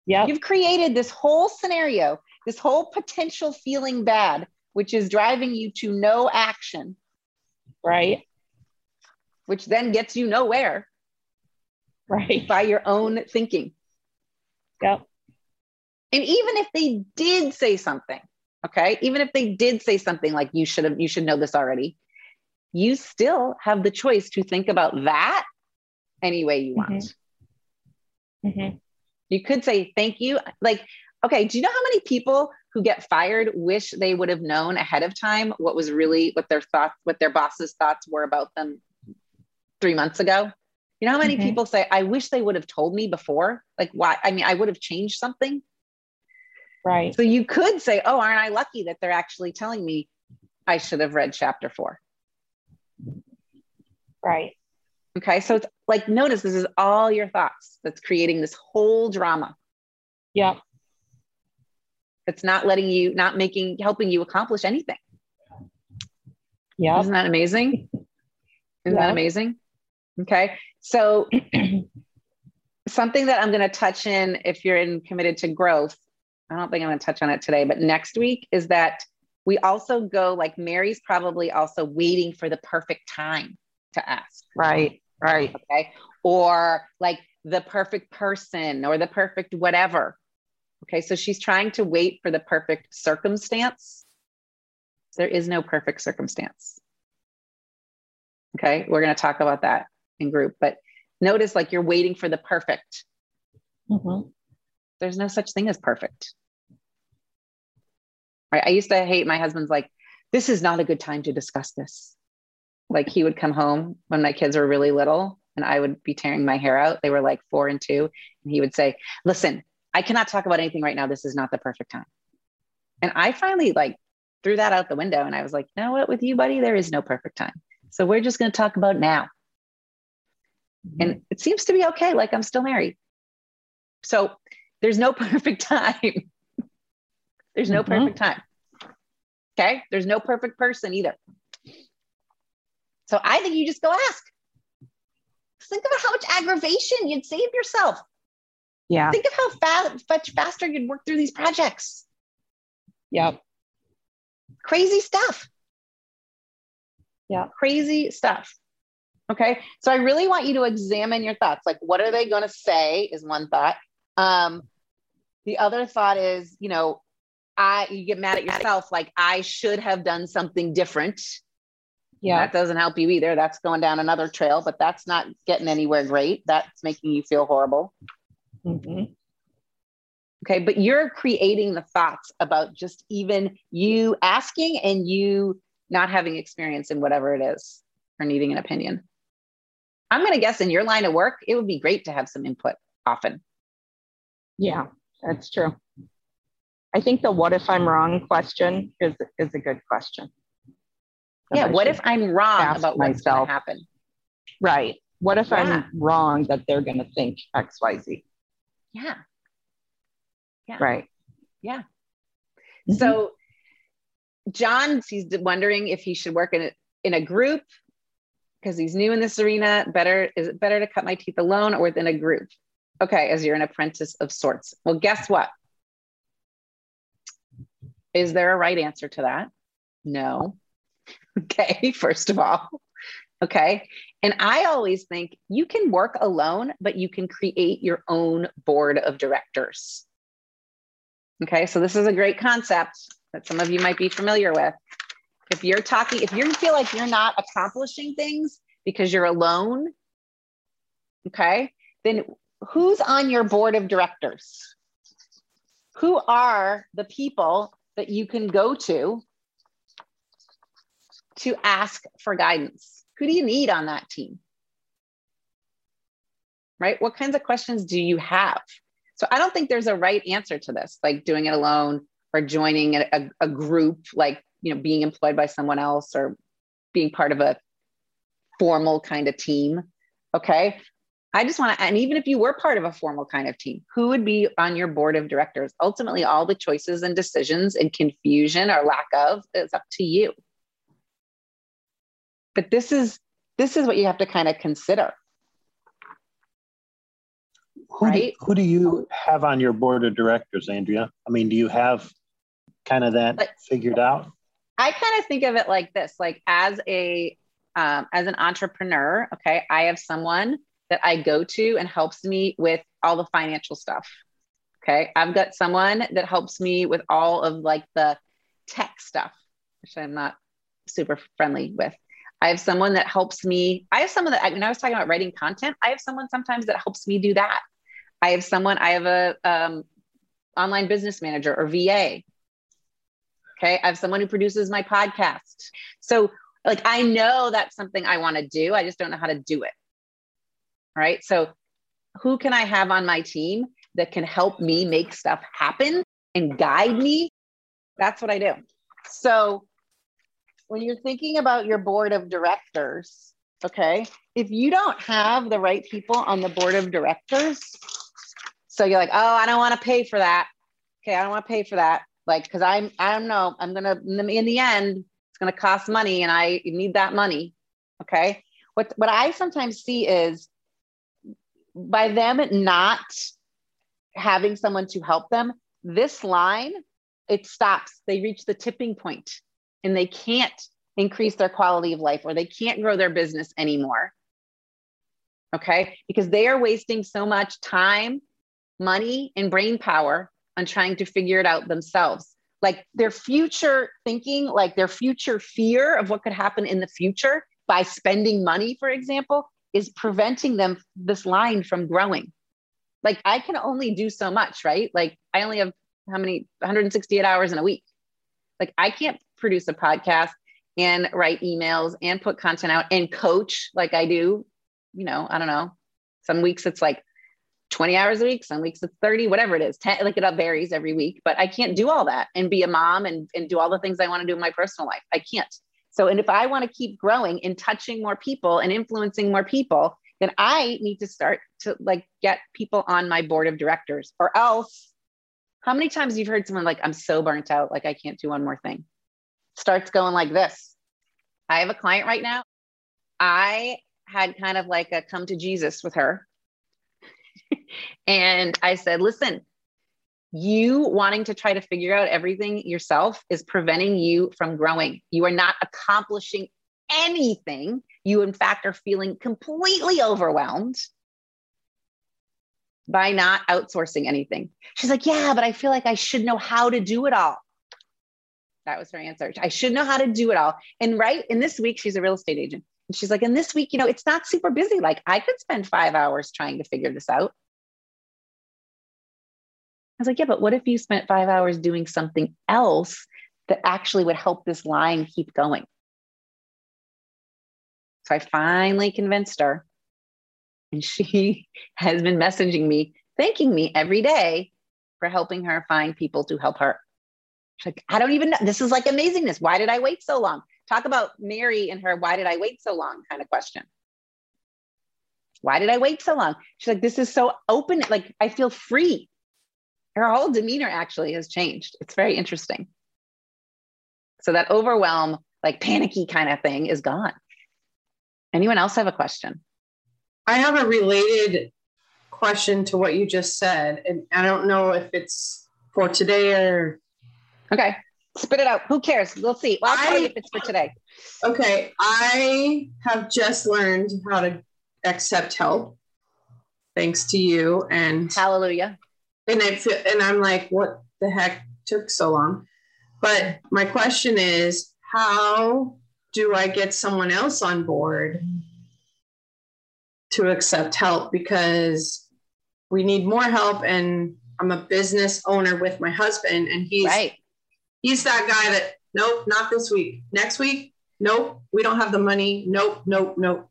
Yeah. You've created this whole scenario, this whole potential feeling bad, which is driving you to no action. Right. Which then gets you nowhere. Right. By your own thinking. Yep. And even if they did say something, okay, even if they did say something like you should have, you should know this already, you still have the choice to think about that any way you want. Mm-hmm. Mm-hmm. You could say, thank you. Like, okay, do you know how many people who get fired wish they would have known ahead of time what was really, what their thoughts, what their boss's thoughts were about them three months ago? You know how many mm-hmm. people say, I wish they would have told me before? Like, why? I mean, I would have changed something. Right. So you could say, oh, aren't I lucky that they're actually telling me I should have read chapter four. Right. Okay. So it's like, notice this is all your thoughts that's creating this whole drama. Yeah. It's not letting you, not making, helping you accomplish anything. Yeah. Isn't that amazing? Isn't yeah. that amazing? Okay. So something that I'm going to touch in, if you're in committed to growth, I don't think I'm going to touch on it today, but next week, is that we also go, like, Mary's probably also waiting for the perfect time to ask. Right. Right. Okay. Or like the perfect person or the perfect whatever. Okay. So she's trying to wait for the perfect circumstance. There is no perfect circumstance. Okay. We're going to talk about that in group, but notice, like, you're waiting for the perfect. Mm-hmm. There's no such thing as perfect. Right. I used to hate, my husband's like, this is not a good time to discuss this. Like, he would come home when my kids were really little and I would be tearing my hair out. They were like four and two. And he would say, listen, I cannot talk about anything right now. This is not the perfect time. And I finally, like, threw that out the window. And I was like, you know what, with you, buddy, there is no perfect time. So we're just going to talk about now. Mm-hmm. And it seems to be okay. Like, I'm still married. So there's no perfect time. There's no mm-hmm. perfect time. Okay. There's no perfect person either. So I think you just go ask. Think about how much aggravation you'd save yourself. Yeah. Think of how fast, much faster you'd work through these projects. Yep. Crazy stuff. Yeah. Crazy stuff. Okay. So I really want you to examine your thoughts. Like, what are they going to say is one thought. Um, the other thought is, you know, I, you get mad at yourself. Like, I should have done something different. Yeah. That doesn't help you either. That's going down another trail, but that's not getting anywhere great. That's making you feel horrible. Mm-hmm. Okay. But you're creating the thoughts about just even you asking and you not having experience in whatever it is or needing an opinion. I'm going to guess in your line of work, it would be great to have some input often. Yeah, that's true. I think the what if I'm wrong question is, is a good question. Yeah. What if I'm wrong about what's going to happen? Right. What if yeah. I'm wrong that they're going to think X, Y, Z? Yeah. Yeah. Right. Yeah. Mm-hmm. So John, he's wondering if he should work in a, in a group because he's new in this arena. Better, is it better to cut my teeth alone or within a group? Okay. As you're an apprentice of sorts. Well, guess what? Is there a right answer to that? No. Okay. First of all. Okay. And I always think you can work alone, but you can create your own board of directors. Okay. So this is a great concept that some of you might be familiar with. If you're talking, if you feel like you're not accomplishing things because you're alone, okay, then who's on your board of directors? Who are the people that you can go to to ask for guidance? Who do you need on that team? Right? What kinds of questions do you have? So I don't think there's a right answer to this, like doing it alone or joining a, a, a group, like, you know, being employed by someone else or being part of a formal kind of team. Okay. I just want to, and even if you were part of a formal kind of team, who would be on your board of directors? Ultimately, all the choices and decisions and confusion or lack of is up to you. But this is, this is what you have to kind of consider. Who, right? do, who do you have on your board of directors, Andrea? I mean, do you have kind of that like, figured out? I kind of think of it like this, like as a, um, as an entrepreneur, okay, I have someone that I go to and helps me with all the financial stuff. Okay. I've got someone that helps me with all of like the tech stuff, which I'm not super friendly with. I have someone that helps me. I have someone that, when I was talking about writing content, I have someone sometimes that helps me do that. I have someone, I have a, um, online business manager or V A. Okay. I have someone who produces my podcast. So like, I know that's something I want to do. I just don't know how to do it. Right. So who can I have on my team that can help me make stuff happen and guide me? That's what I do. So when you're thinking about your board of directors, okay, if you don't have the right people on the board of directors, so you're like, oh, I don't want to pay for that. Okay. I don't want to pay for that. Like, cause I'm, I don't know, I'm going to, in the end, it's going to cost money and I need that money. Okay. What, what I sometimes see is, by them not having someone to help them, this line, it stops. They reach the tipping point and they can't increase their quality of life or they can't grow their business anymore. Okay. Because they are wasting so much time, money, and brain power on trying to figure it out themselves. Like their future thinking, like their future fear of what could happen in the future by spending money, for example, is preventing them, this line, from growing. Like I can only do so much, right? Like I only have how many, one hundred sixty-eight hours in a week. Like I can't produce a podcast and write emails and put content out and coach like I do, you know, I don't know. Some weeks it's like twenty hours a week. Some weeks it's thirty, whatever it is, ten, like it up varies every week, but I can't do all that and be a mom and, and do all the things I want to do in my personal life. I can't. So, and if I want to keep growing and touching more people and influencing more people, then I need to start to like get people on my board of directors, or else how many times you've heard someone like, I'm so burnt out. Like I can't do one more thing. Starts going like this. I have a client right now. I had kind of like a come to Jesus with her. And I said, listen, you wanting to try to figure out everything yourself is preventing you from growing. You are not accomplishing anything. You, in fact, are feeling completely overwhelmed by not outsourcing anything. She's like, yeah, but I feel like I should know how to do it all. That was her answer. I should know how to do it all. And right in this week, she's a real estate agent. And she's like, and this week, you know, it's not super busy. Like I could spend five hours trying to figure this out. I was like, yeah, but what if you spent five hours doing something else that actually would help this line keep going? So I finally convinced her, and she has been messaging me, thanking me every day for helping her find people to help her. She's like, I don't even know. This is like amazingness. Why did I wait so long? Talk about Mary and her, why did I wait so long kind of question. Why did I wait so long? She's like, this is so open. Like I feel free. Her whole demeanor actually has changed. It's very interesting. So that overwhelm, like panicky kind of thing is gone. Anyone else have a question? I have a related question to what you just said. And I don't know if it's for today or... Okay, spit it out. Who cares? We'll see. Well, I'll tell you if it's for today. Okay, I have just learned how to accept help. Thanks to you and... Hallelujah. And I feel, and I'm like, what the heck took so long? But my question is, how do I get someone else on board to accept help? Because we need more help. And I'm a business owner with my husband, and he's, right. he's that guy that, nope, not this week. Next week. Nope. We don't have the money. Nope. Nope. Nope.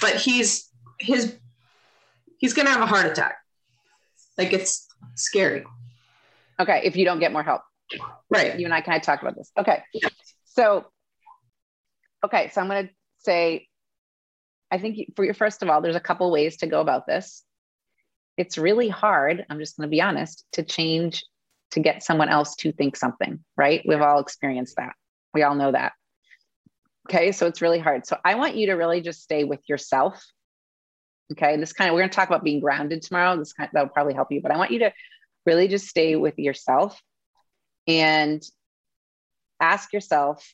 But he's, his, he's going to have a heart attack. Like it's scary. Okay. If you don't get more help, right. You and I kind of talk about this. Okay. Yeah. So, okay. So I'm going to say, I think for your, first of all, there's a couple ways to go about this. It's really hard. I'm just going to be honest, to change, to get someone else to think something, right? We've all experienced that. We all know that. Okay. So it's really hard. So I want you to really just stay with yourself Okay. And this kind of, we're going to talk about being grounded tomorrow. This kind of, that'll probably help you, but I want you to really just stay with yourself and ask yourself,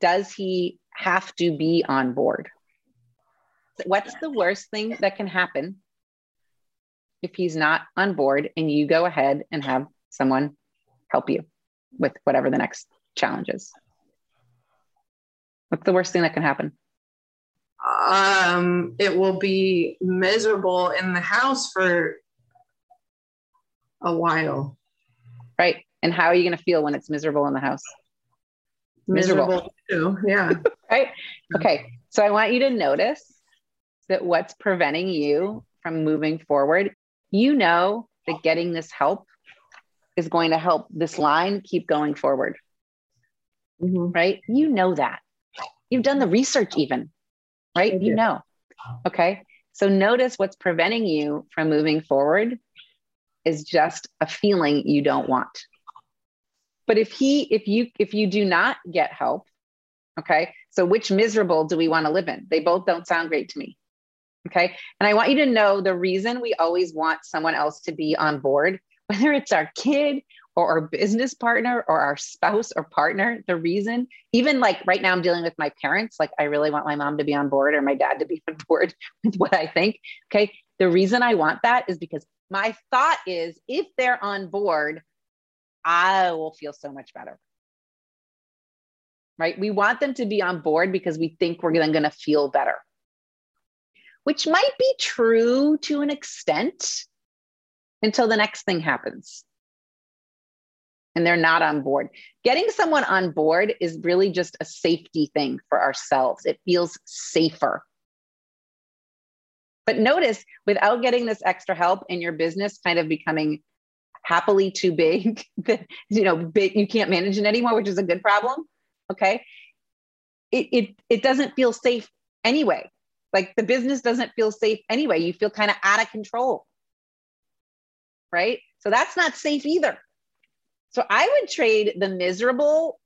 does he have to be on board? What's the worst thing that can happen if he's not on board and you go ahead and have someone help you with whatever the next challenge is? What's the worst thing that can happen? Um, it will be miserable in the house for a while. Right. And how are you going to feel when it's miserable in the house? Miserable. Miserable too. Yeah. Right. Okay. So I want you to notice that what's preventing you from moving forward, you know that getting this help is going to help this line keep going forward. Mm-hmm. Right. You know that. You've done the research even, right? You know. Okay. So notice what's preventing you from moving forward is just a feeling you don't want. But if he, if you, if you do not get help, okay. So which miserable do we want to live in? They both don't sound great to me. Okay. And I want you to know the reason we always want someone else to be on board, whether it's our kid or our business partner or our spouse or partner, the reason, even like right now I'm dealing with my parents, like I really want my mom to be on board or my dad to be on board with what I think. Okay. The reason I want that is because my thought is if they're on board, I will feel so much better, right? We want them to be on board because we think we're then going to feel better, which might be true to an extent until the next thing happens and they're not on board. Getting someone on board is really just a safety thing for ourselves. It feels safer. But notice, without getting this extra help in your business kind of becoming happily too big, that, you know, big, you can't manage it anymore, which is a good problem. Okay. It, it, it doesn't feel safe anyway. Like the business doesn't feel safe anyway. You feel kind of out of control. Right. So that's not safe either. So I would trade the miserable,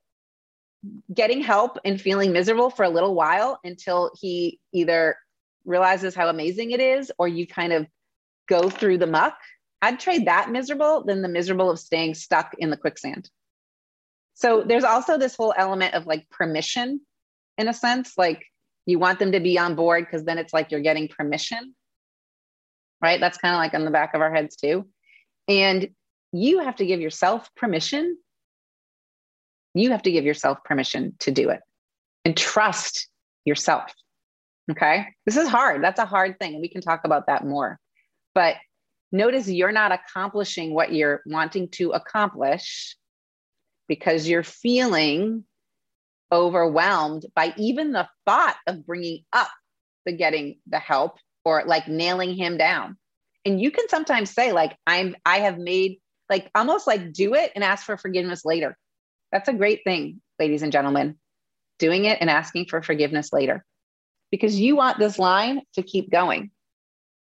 getting help and feeling miserable for a little while until he either realizes how amazing it is, or you kind of go through the muck. I'd trade that miserable than the miserable of staying stuck in the quicksand. So there's also this whole element of like permission in a sense, like you want them to be on board because then it's like you're getting permission, right? That's kind of like on the back of our heads too. And you have to give yourself permission. You have to give yourself permission to do it and trust yourself. Okay. This is hard. That's a hard thing. We can talk about that more, but notice you're not accomplishing what you're wanting to accomplish because you're feeling overwhelmed by even the thought of bringing up the getting the help or like nailing him down. And you can sometimes say like, I'm, I have made like, almost like do it and ask for forgiveness later. That's a great thing, ladies and gentlemen, doing it and asking for forgiveness later, because you want this line to keep going.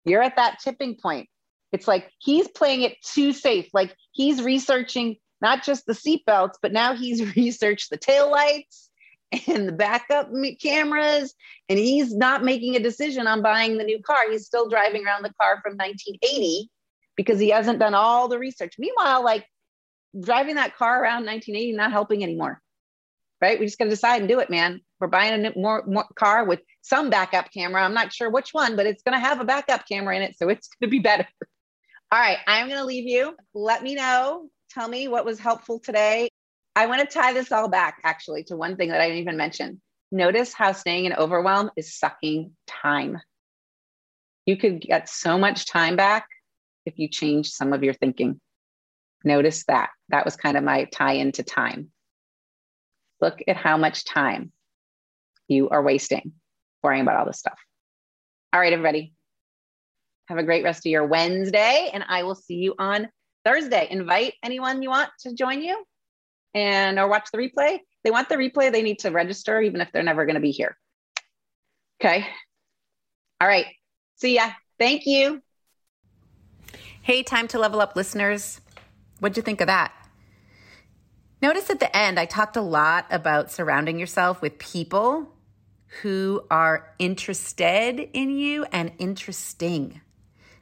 You're at that tipping point. It's like he's playing it too safe. Like he's researching not just the seatbelts, but now he's researched the taillights and the backup cameras. And he's not making a decision on buying the new car. He's still driving around the car from nineteen eighty because he hasn't done all the research. Meanwhile, like driving that car around nineteen eighty, not helping anymore, right? We just got to decide and do it, man. We're buying a new, more, more car with some backup camera. I'm not sure which one, but it's going to have a backup camera in it. So it's going to be better. All right, I'm going to leave you. Let me know. Tell me what was helpful today. I want to tie this all back actually to one thing that I didn't even mention. Notice how staying in overwhelm is sucking time. You could get so much time back if you change some of your thinking. Notice that. That was kind of my tie into time. Look at how much time you are wasting worrying about all this stuff. All right, everybody. Have a great rest of your Wednesday, and I will see you on Thursday. Invite anyone you want to join you and or watch the replay. If they want the replay, they need to register, even if they're never going to be here. Okay. All right. See ya. Thank you. Hey, Time to Level Up listeners. What'd you think of that? Notice at the end, I talked a lot about surrounding yourself with people who are interested in you and interesting.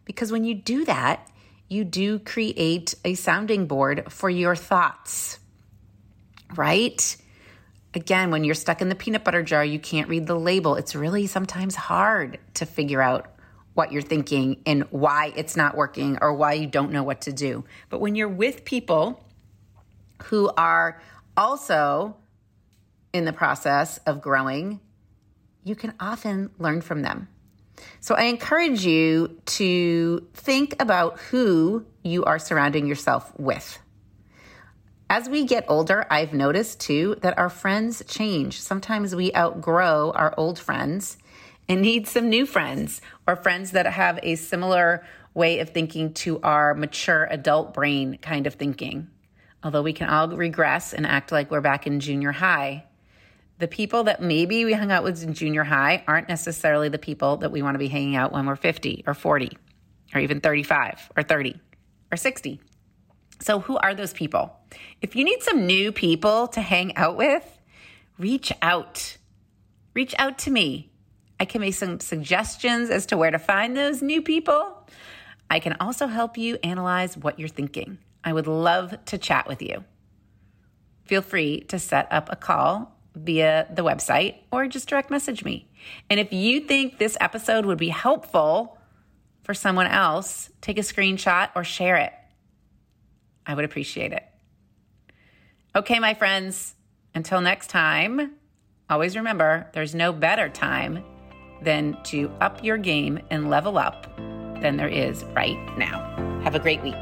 Because when you do that, you do create a sounding board for your thoughts, right? Again, when you're stuck in the peanut butter jar, you can't read the label. It's really sometimes hard to figure out what you're thinking and why it's not working or why you don't know what to do. But when you're with people who are also in the process of growing, you can often learn from them. So I encourage you to think about who you are surrounding yourself with. As we get older, I've noticed too that our friends change. Sometimes we outgrow our old friends and need some new friends or friends that have a similar way of thinking to our mature adult brain kind of thinking. Although we can all regress and act like we're back in junior high, the people that maybe we hung out with in junior high aren't necessarily the people that we want to be hanging out when we're fifty or forty or even thirty-five or thirty or sixty. So who are those people? If you need some new people to hang out with, reach out. Reach out to me. I can make some suggestions as to where to find those new people. I can also help you analyze what you're thinking. I would love to chat with you. Feel free to set up a call via the website or just direct message me. And if you think this episode would be helpful for someone else, take a screenshot or share it. I would appreciate it. Okay, my friends, until next time, always remember there's no better time than to up your game and level up than there is right now. Have a great week.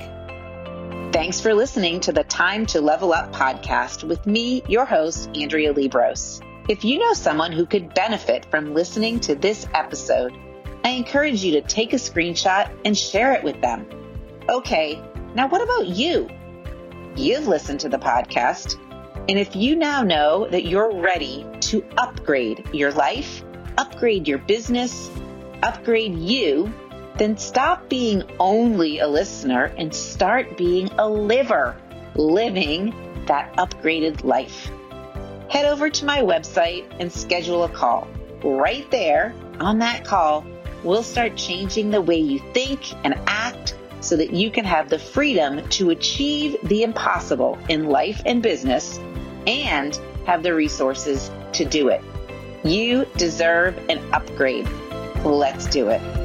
Thanks for listening to the Time to Level Up podcast with me, your host, Andrea Liebross. If you know someone who could benefit from listening to this episode, I encourage you to take a screenshot and share it with them. Okay, now what about you? You've listened to the podcast, and if you now know that you're ready to upgrade your life, upgrade your business, upgrade you, then stop being only a listener and start being a liver, living that upgraded life. Head over to my website and schedule a call. Right there on that call, we'll start changing the way you think and act so that you can have the freedom to achieve the impossible in life and business and have the resources to do it. You deserve an upgrade. Let's do it.